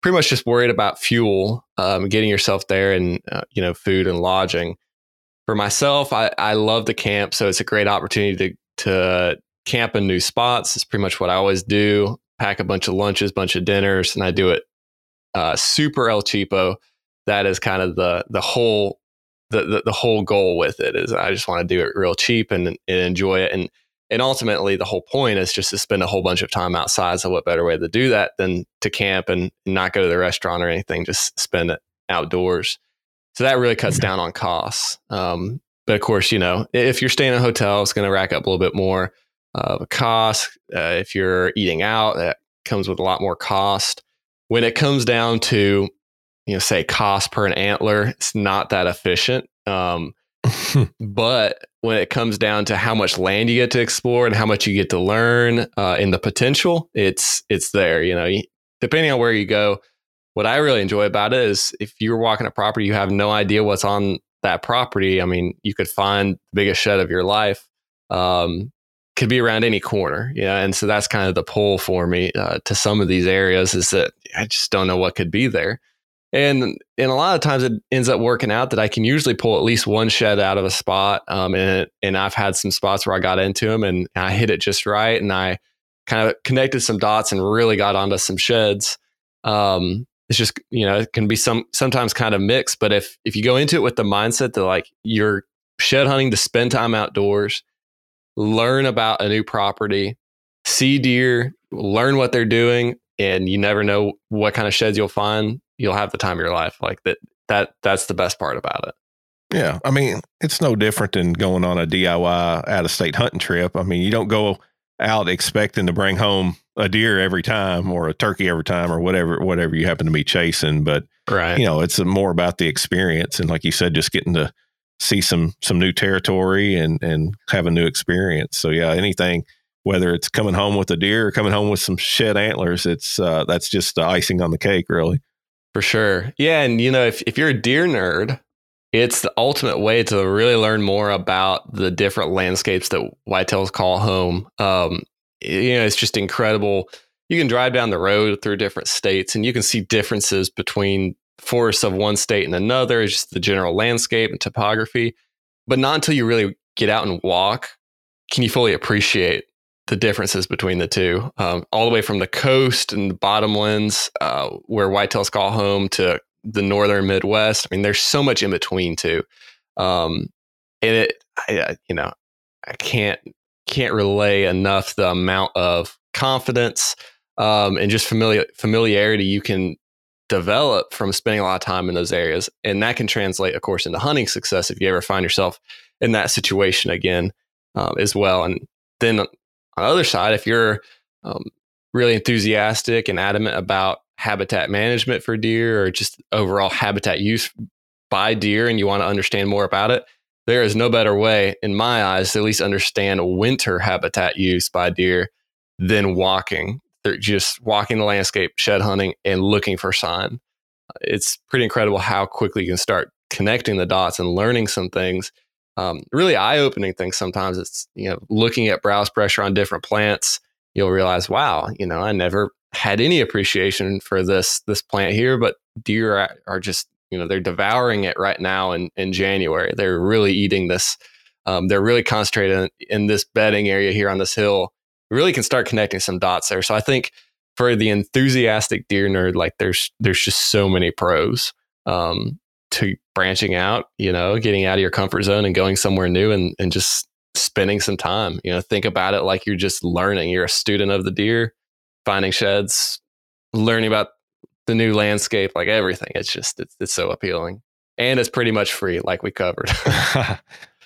Pretty much just worried about fuel, getting yourself there, and you know, food and lodging. For myself, I love to camp, so it's a great opportunity to camp in new spots. It's pretty much what I always do. Pack a bunch of lunches, bunch of dinners, and I do it super El Cheapo. That is kind of the whole goal with it, is I just want to do it real cheap and enjoy it. And ultimately the whole point is just to spend a whole bunch of time outside. So what better way to do that than to camp and not go to the restaurant or anything, just spend it outdoors. So that really cuts down on costs. But of course, you know, if you're staying in a hotel, it's going to rack up a little bit more of a cost. If you're eating out, that comes with a lot more cost. When it comes down to, you know, say cost per an antler, it's not that efficient. But when it comes down to how much land you get to explore and how much you get to learn, and the potential, it's there, you know, depending on where you go. What I really enjoy about it is if you're walking a property, you have no idea what's on that property. I mean, you could find the biggest shed of your life, could be around any corner. Yeah. And so that's kind of the pull for me, to some of these areas, is that I just don't know what could be there. And a lot of times it ends up working out that I can usually pull at least one shed out of a spot. And I've had some spots where I got into them and I hit it just right. And I kind of connected some dots and really got onto some sheds. It's just, you know, it can be sometimes kind of mixed. But if you go into it with the mindset that like you're shed hunting to spend time outdoors, learn about a new property, see deer, learn what they're doing, and you never know what kind of sheds you'll find, you'll have the time of your life. Like that's the best part about it. Yeah. I mean, it's no different than going on a DIY out of state hunting trip. I mean, you don't go out expecting to bring home a deer every time or a turkey every time or whatever you happen to be chasing. But right. You know, it's more about the experience. And like you said, just getting to see some new territory and have a new experience. So yeah, anything, whether it's coming home with a deer or coming home with some shed antlers, it's, that's just the icing on the cake, really. For sure. Yeah. And, you know, if you're a deer nerd, it's the ultimate way to really learn more about the different landscapes that whitetails call home. You know, it's just incredible. You can drive down the road through different states and you can see differences between forests of one state and another. It's just the general landscape and topography. But not until you really get out and walk can you fully appreciate the differences between the two, all the way from the coast and the bottomlands, where whitetails call home, to the northern Midwest. I mean, there's so much in between too. I can't relay enough the amount of confidence and just familiarity you can develop from spending a lot of time in those areas, and that can translate, of course, into hunting success if you ever find yourself in that situation again, as well. And then on the other side, if you're really enthusiastic and adamant about habitat management for deer or just overall habitat use by deer, and you want to understand more about it, there is no better way, in my eyes, to at least understand winter habitat use by deer than walking. They're just walking the landscape, shed hunting, and looking for sign. It's pretty incredible how quickly you can start connecting the dots and learning some things. Really eye-opening things. Sometimes it's, you know, looking at browse pressure on different plants, you'll realize, wow, you know, I never had any appreciation for this plant here, but deer are just, you know, they're devouring it right now in January. They're really eating this. They're really concentrated in this bedding area here on this hill. You really can start connecting some dots there. So I think for the enthusiastic deer nerd, like there's just so many pros. To branching out, you know, getting out of your comfort zone and going somewhere new and just spending some time. You know, think about it like you're just learning. You're a student of the deer, finding sheds, learning about the new landscape, like everything. It's just, it's so appealing, and it's pretty much free, like we covered.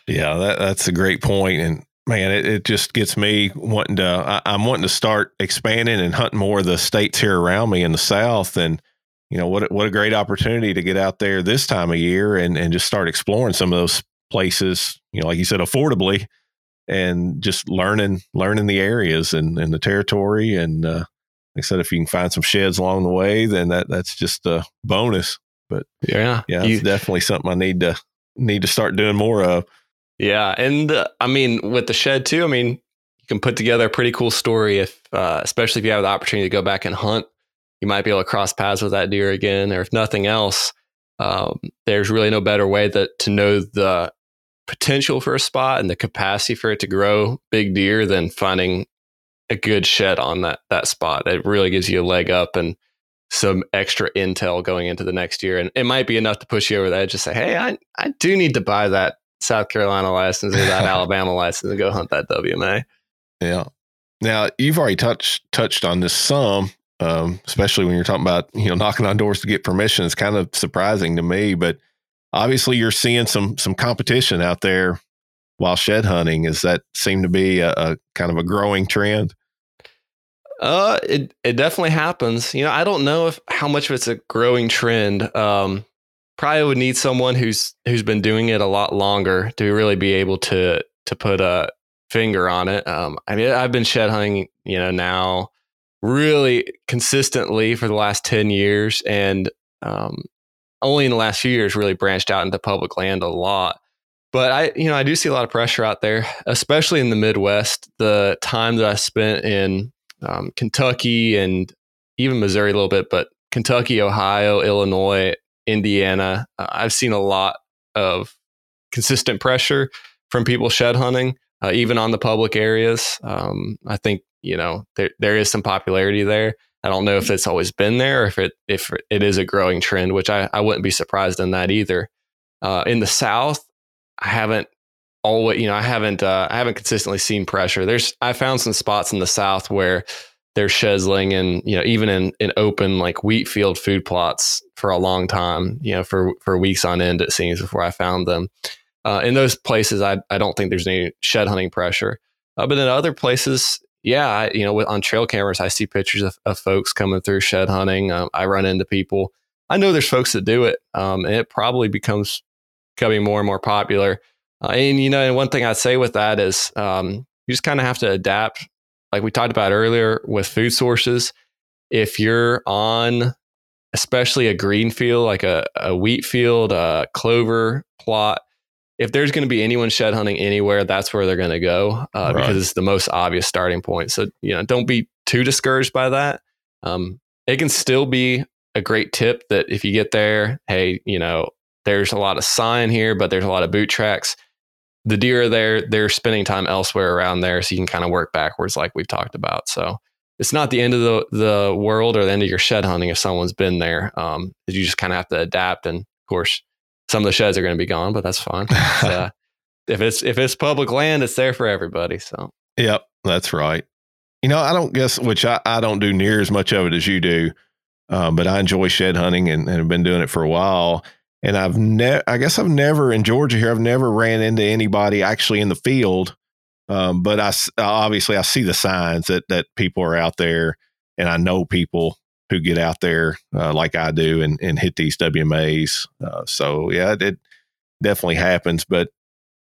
Yeah, that's a great point. And man, it just gets me wanting to, I'm wanting to start expanding and hunting more of the states here around me in the South. And, you know, what a great opportunity to get out there this time of year and just start exploring some of those places, you know, like you said, affordably, and just learning the areas and the territory. And, like I said, if you can find some sheds along the way, then that's just a bonus. But yeah, it's definitely something I need to start doing more of. Yeah. And I mean, with the shed too, I mean, you can put together a pretty cool story if, especially if you have the opportunity to go back and hunt, you might be able to cross paths with that deer again, or if nothing else, there's really no better way to know the potential for a spot and the capacity for it to grow big deer than finding a good shed on that spot. It really gives you a leg up and some extra intel going into the next year. And it might be enough to push you over the edge to say, hey, I do need to buy that South Carolina license or that Alabama license and go hunt that WMA. Yeah. Now, you've already touched on this some, especially when you're talking about, you know, knocking on doors to get permission. It's kind of surprising to me, but obviously you're seeing some competition out there while shed hunting. Does that seem to be a kind of a growing trend? It definitely happens. You know, I don't know how much of it's a growing trend. Probably would need someone who's been doing it a lot longer to really be able to put a finger on it. I mean, I've been shed hunting, you know, now really consistently for the last 10 years, and only in the last few years really branched out into public land a lot. But I do see a lot of pressure out there, especially in the Midwest. The time that I spent in Kentucky and even Missouri a little bit, but Kentucky, Ohio, Illinois, Indiana, I've seen a lot of consistent pressure from people shed hunting, even on the public areas. I think, you know, there is some popularity there. I don't know if it's always been there or if it is a growing trend, which I wouldn't be surprised in that either. In the South, I haven't consistently seen pressure. I found some spots in the South where they're shezzling, and, you know, even in open like wheat field food plots for a long time, you know, for weeks on end, it seems, before I found them. In those places, I don't think there's any shed hunting pressure. But in other places, yeah, on trail cameras, I see pictures of folks coming through shed hunting. I run into people. I know there's folks that do it, and it probably becoming more and more popular. And, you know, and one thing I'd say with that is you just kind of have to adapt. Like we talked about earlier with food sources, if you're on especially a green field, like a wheat field, a clover plot, if there's going to be anyone shed hunting anywhere, that's where they're going to go, right, because it's the most obvious starting point. So, you know, don't be too discouraged by that. It can still be a great tip that if you get there, hey, you know, there's a lot of sign here, but there's a lot of boot tracks. The deer are there, they're spending time elsewhere around there. So you can kind of work backwards like we've talked about. So it's not the end of the world or the end of your shed hunting if someone's been there. You just kind of have to adapt. And of course, some of the sheds are going to be gone, but that's fine. If it's public land, it's there for everybody. So, yep, that's right. You know, I don't guess, which I don't do near as much of it as you do, but I enjoy shed hunting and have been doing it for a while. And I guess I've never in Georgia here, I've never ran into anybody actually in the field. But I see the signs that people are out there, and I know people who get out there like I do and hit these WMAs. So yeah, it definitely happens, but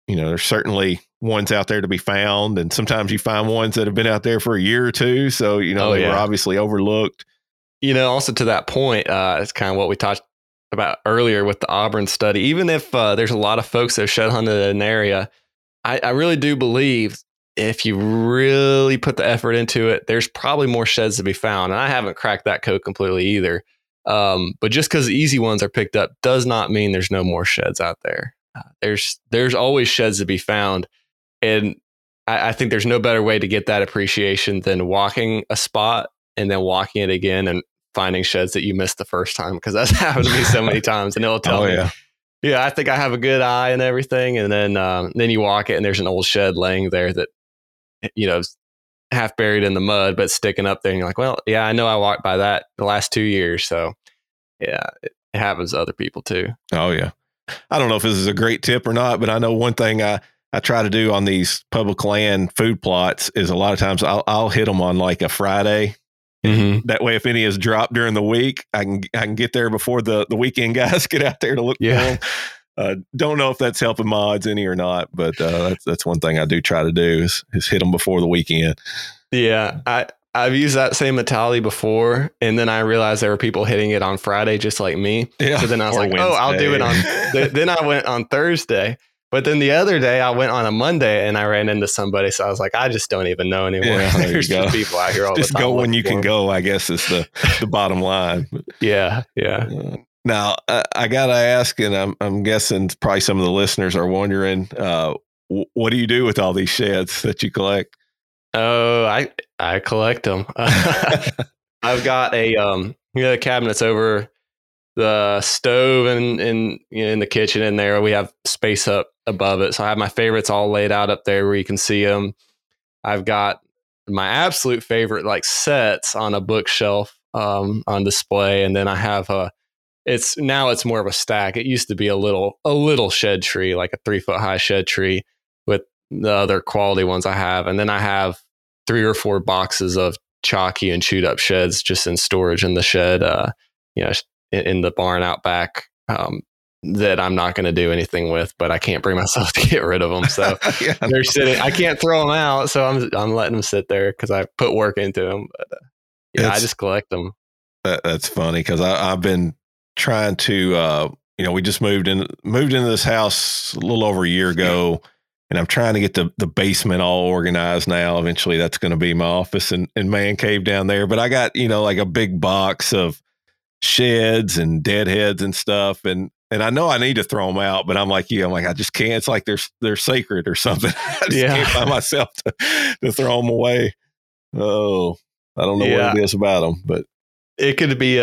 you know, there's certainly ones out there to be found. And sometimes you find ones that have been out there for a year or two. So, you know, they were obviously overlooked. You know, also to that point, it's kind of what we talked about earlier with the Auburn study. Even if there's a lot of folks that have shed hunted in an area, I really do believe if you really put the effort into it, there's probably more sheds to be found. And I haven't cracked that code completely either. But just because the easy ones are picked up does not mean there's no more sheds out there. There's always sheds to be found. And I think there's no better way to get that appreciation than walking a spot and then walking it again and finding sheds that you missed the first time, because that's happened to me so many times. And it'll tell me, yeah, I think I have a good eye and everything. And then you walk it and there's an old shed laying there that, you know, half buried in the mud, but sticking up there. And you're like, well, yeah, I know I walked by that the last 2 years. So yeah, it happens to other people too. Oh yeah. I don't know if this is a great tip or not, but I know one thing I try to do on these public land food plots is a lot of times I'll hit them on like a Friday. Mm-hmm. That way, if any is dropped during the week, I can get there before the weekend guys get out there to look for them. Don't know if that's helping my odds any or not, but that's one thing I do try to do is hit them before the weekend. Yeah, I've used that same mentality before, and then I realized there were people hitting it on Friday just like me. Yeah. So then I was like, Wednesday. Oh, I'll do it on. Then I went on Thursday. But then the other day I went on a Monday and I ran into somebody. So I was like, I just don't even know anymore. Yeah, there's just people out here all the time. Just go when you can go, I guess is the bottom line. Yeah. Yeah. Now I got to ask, and I'm guessing probably some of the listeners are wondering, what do you do with all these sheds that you collect? Oh, I collect them. I've got a cabinets over the stove and in the kitchen in there. We have space up above it, so I have my favorites all laid out up there where you can see them. I've got my absolute favorite like sets on a bookshelf on display, and then I have it's more of a stack. It used to be a little shed tree, like a 3-foot high shed tree with the other quality ones I have, and then I have 3 or 4 boxes of chalky and chewed up sheds just in storage in the shed, in the barn out back, that I'm not going to do anything with, but I can't bring myself to get rid of them. So yeah, they're sitting, I can't throw them out. So I'm letting them sit there cause I put work into them. But, I just collect them. That's funny. Cause I've been trying to, we just moved into this house a little over a year ago, and I'm trying to get the basement all organized now. Eventually that's going to be my office and man cave down there. But I got, like a big box of sheds and deadheads and stuff, and I know I need to throw them out, but I'm like I just can't. It's like they're sacred or something. I just can't find myself to throw them away. Oh, I don't know what it is about them, but it could be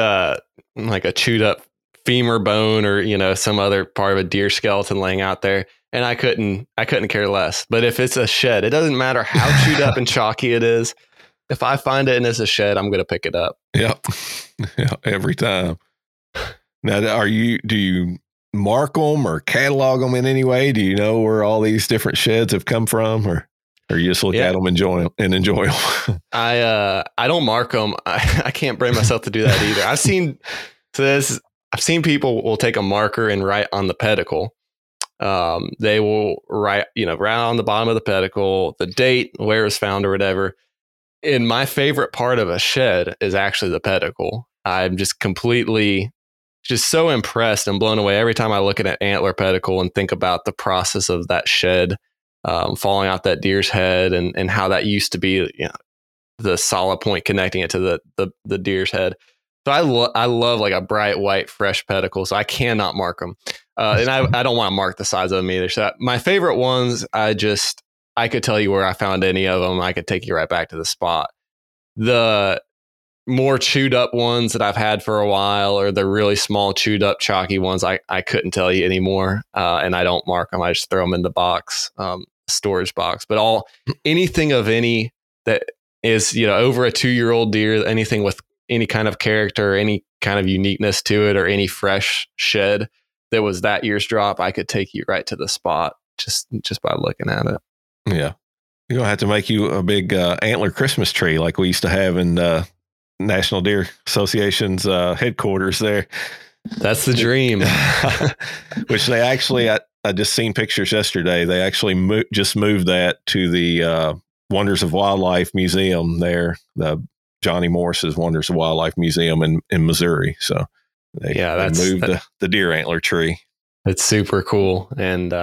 like a chewed up femur bone or some other part of a deer skeleton laying out there, and I couldn't care less. But if it's a shed, it doesn't matter how chewed up and chalky it is. If I find it and it's a shed, I'm going to pick it up. Yep. Yeah, every time. Now, do you mark them or catalog them in any way? Do you know where all these different sheds have come from, or you just look at them and enjoy them? I don't mark them. I can't bring myself to do that either. I've seen people will take a marker and write on the pedicle. They will write, right on the bottom of the pedicle, the date, where it was found or whatever. And my favorite part of a shed is actually the pedicle. I'm just completely so impressed and blown away every time I look at an antler pedicle and think about the process of that shed falling out that deer's head and how that used to be, the solid point connecting it to the deer's head. So I love like a bright white fresh pedicle, so I cannot mark them. And I don't want to mark the size of them either. So my favorite ones, I could tell you where I found any of them. I could take you right back to the spot. The more chewed up ones that I've had for a while, or the really small chewed up chalky ones, I couldn't tell you anymore. And I don't mark them. I just throw them in the box, storage box. But anything of any that is, over a 2-year-old deer, anything with any kind of character, any kind of uniqueness to it, or any fresh shed that was that year's drop, I could take you right to the spot just by looking at it. Yeah. You're going to have to make you a big antler Christmas tree like we used to have in National Deer Association's headquarters there. That's the dream. Which they actually, I just seen pictures yesterday. They actually moved that to the Wonders of Wildlife Museum there, the Johnny Morris's Wonders of Wildlife Museum in Missouri. So they moved the deer antler tree. It's super cool. And,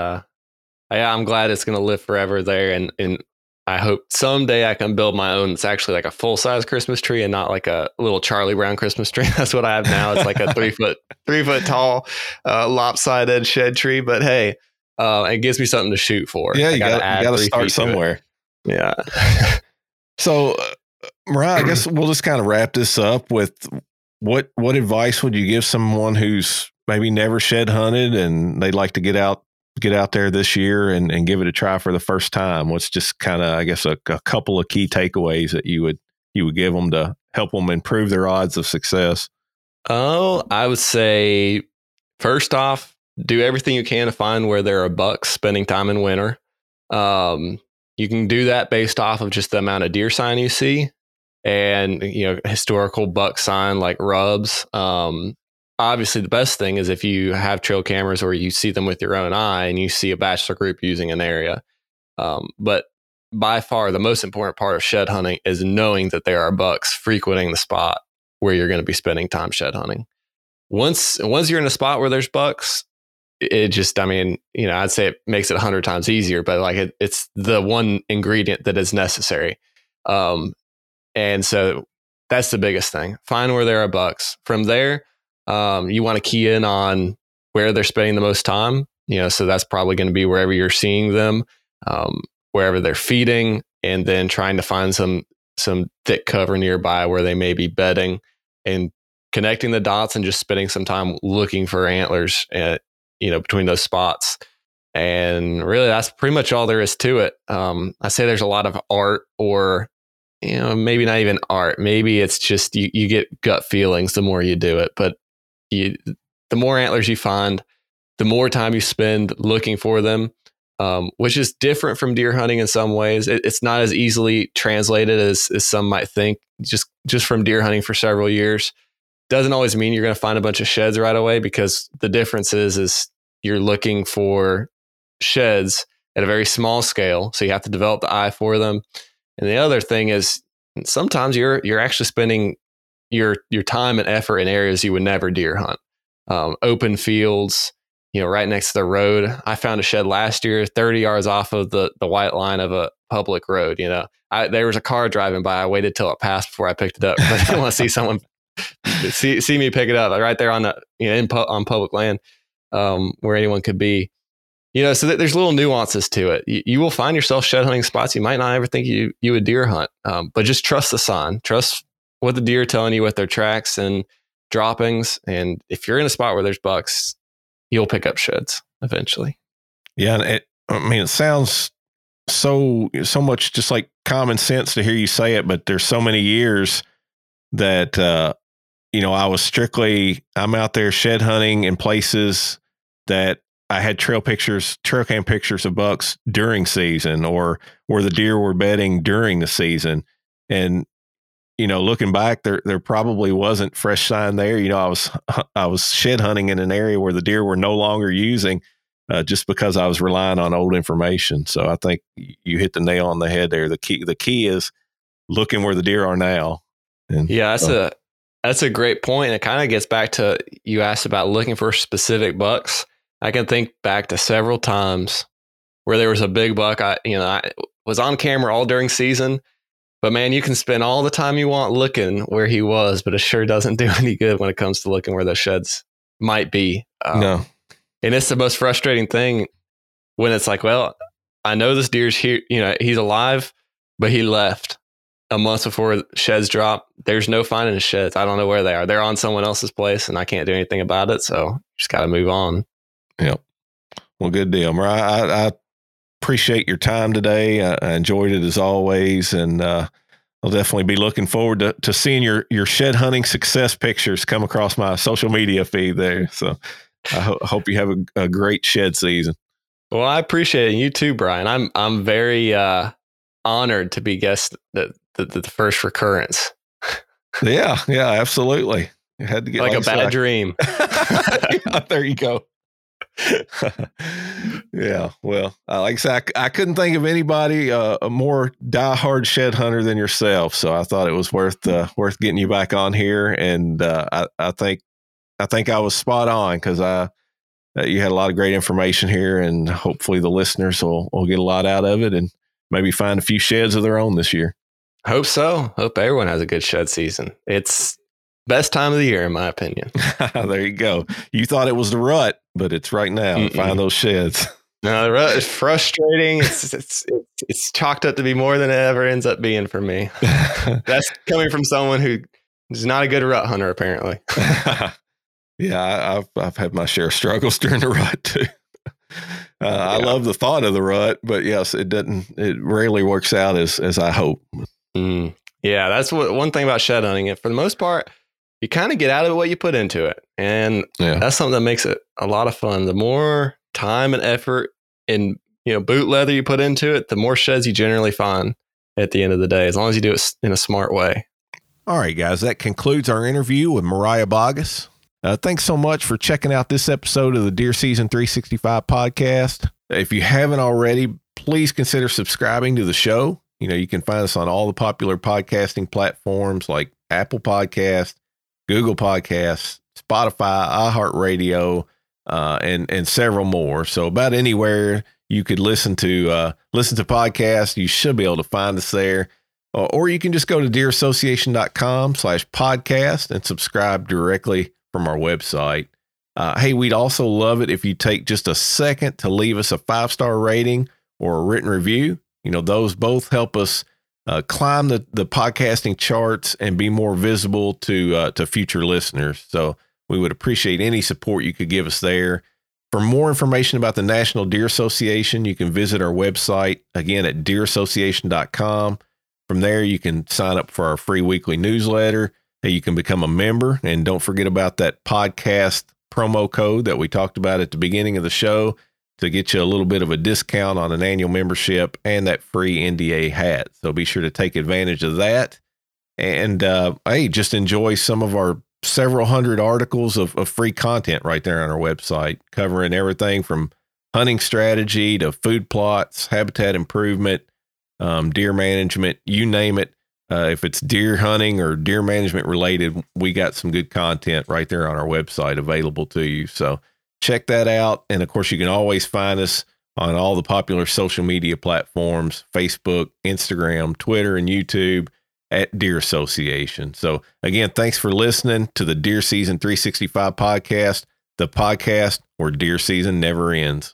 I'm glad it's going to live forever there. And I hope someday I can build my own. It's actually like a full size Christmas tree and not like a little Charlie Brown Christmas tree. That's what I have now. It's like a 3-foot tall, lopsided shed tree. But hey, it gives me something to shoot for. Yeah, you got to start somewhere. Yeah. So, Mariah, I guess we'll just kind of wrap this up with what advice would you give someone who's maybe never shed hunted and they'd like to get out there this year and give it a try for the first time? What's just kind of, I guess, a couple of key takeaways that you would give them to help them improve their odds of success? Oh, I would say, first off, do everything you can to find where there are bucks spending time in winter. You can do that based off of just the amount of deer sign you see and, you know, historical buck sign like rubs. Obviously, the best thing is if you have trail cameras or you see them with your own eye and you see a bachelor group using an area. But by far, the most important part of shed hunting is knowing that there are bucks frequenting the spot where you're going to be spending time shed hunting. Once you're in a spot where there's bucks, it just, I mean, you know, I'd say it makes it 100 times easier, but like it's the one ingredient that is necessary. And so that's the biggest thing. Find where there are bucks. From there, you want to key in on where they're spending the most time, you know, so that's probably going to be wherever you're seeing them, wherever they're feeding, and then trying to find some thick cover nearby where they may be bedding, and connecting the dots and just spending some time looking for antlers at, you know, between those spots. And really, that's pretty much all there is to it. I say there's a lot of art, or, you know, maybe not even art. Maybe it's just you get gut feelings the more you do it. But the more antlers you find, the more time you spend looking for them, which is different from deer hunting in some ways. It's not as easily translated as some might think. Just from deer hunting for several years doesn't always mean you're going to find a bunch of sheds right away, because the difference is you're looking for sheds at a very small scale. So you have to develop the eye for them. And the other thing is sometimes you're actually spending your time and effort in areas you would never deer hunt. Open fields, you know, right next to the road. I found a shed last year, 30 yards off of the white line of a public road. You know, there was a car driving by. I waited till it passed before I picked it up. I didn't want to see someone see me pick it up right there on the, you know, on public land, where anyone could be, you know, so that there's little nuances to it. You will find yourself shed hunting spots you might not ever think you would deer hunt, but just trust the sign, trust what the deer are telling you with their tracks and droppings. And if you're in a spot where there's bucks, you'll pick up sheds eventually. Yeah. And it sounds so much just like common sense to hear you say it, but there's so many years that, you know, I was I'm out there shed hunting in places that I had trail cam pictures of bucks during season, or where the deer were bedding during the season. And, you know, looking back, there probably wasn't fresh sign there. You know, I was shed hunting in an area where the deer were no longer using, just because I was relying on old information. So I think you hit the nail on the head there. The key is looking where the deer are now. And yeah, that's a great point. It kind of gets back to, you asked about looking for specific bucks. I can think back to several times where there was a big buck. I was on camera all during season, but man, you can spend all the time you want looking where he was, but it sure doesn't do any good when it comes to looking where those sheds might be. No. And it's the most frustrating thing when it's like, well, I know this deer's here, you know, he's alive, but he left a month before sheds drop. There's no finding the sheds. I don't know where they are. They're on someone else's place and I can't do anything about it. So just got to move on. Yep. Well, good deal. Mariah, I appreciate your time today. I enjoyed it as always. And I'll definitely be looking forward to seeing your shed hunting success pictures come across my social media feed there. So I hope you have a great shed season. Well, I appreciate it. You too, Brian. I'm very honored to be guest the first recurrence. Yeah, absolutely. You had to get like a bad dream. Yeah, there you go. Yeah, well, like I said, I couldn't think of anybody a more diehard shed hunter than yourself, so I thought it was worth getting you back on here. And I think I was spot on, because you had a lot of great information here, and hopefully the listeners will get a lot out of it and maybe find a few sheds of their own this year. Hope so. Hope everyone has a good shed season. It's best time of the year, in my opinion. There you go. You thought it was the rut, but it's right now. Mm-mm. Find those sheds. No, the rut is frustrating. It's chalked up to be more than it ever ends up being for me. That's coming from someone who is not a good rut hunter, apparently. Yeah, I've had my share of struggles during the rut too. Yeah. I love the thought of the rut, but yes, it rarely works out as I hope. Yeah, that's one thing about shed hunting. For the most part, you kind of get out of what you put into it. And that's something that makes it a lot of fun. The more time and effort and, you know, boot leather you put into it, the more sheds you generally find at the end of the day, as long as you do it in a smart way. All right, guys, that concludes our interview with Mariah Boggess. Thanks so much for checking out this episode of the Deer Season 365 podcast. If you haven't already, please consider subscribing to the show. You know, you can find us on all the popular podcasting platforms like Apple Podcasts, Google Podcasts, Spotify, iHeartRadio, and several more. So about anywhere you could listen to podcasts, you should be able to find us there. Or you can just go to DeerAssociation.com/podcast and subscribe directly from our website. Hey, we'd also love it if you take just a second to leave us a 5-star rating or a written review. You know, those both help us climb the podcasting charts and be more visible to future listeners. So we would appreciate any support you could give us there. For more information about the National Deer Association, you can visit our website again at DeerAssociation.com. From there, you can sign up for our free weekly newsletter. You can become a member, and don't forget about that podcast promo code that we talked about at the beginning of the show to get you a little bit of a discount on an annual membership and that free NDA hat. So be sure to take advantage of that. And hey, just enjoy some of our several hundred articles of free content right there on our website, covering everything from hunting strategy to food plots, habitat improvement, deer management, you name it. If it's deer hunting or deer management related, we got some good content right there on our website available to you. So check that out. And of course, you can always find us on all the popular social media platforms, Facebook, Instagram, Twitter, and YouTube at Deer Association. So again, thanks for listening to the Deer Season 365 podcast, the podcast where deer season never ends.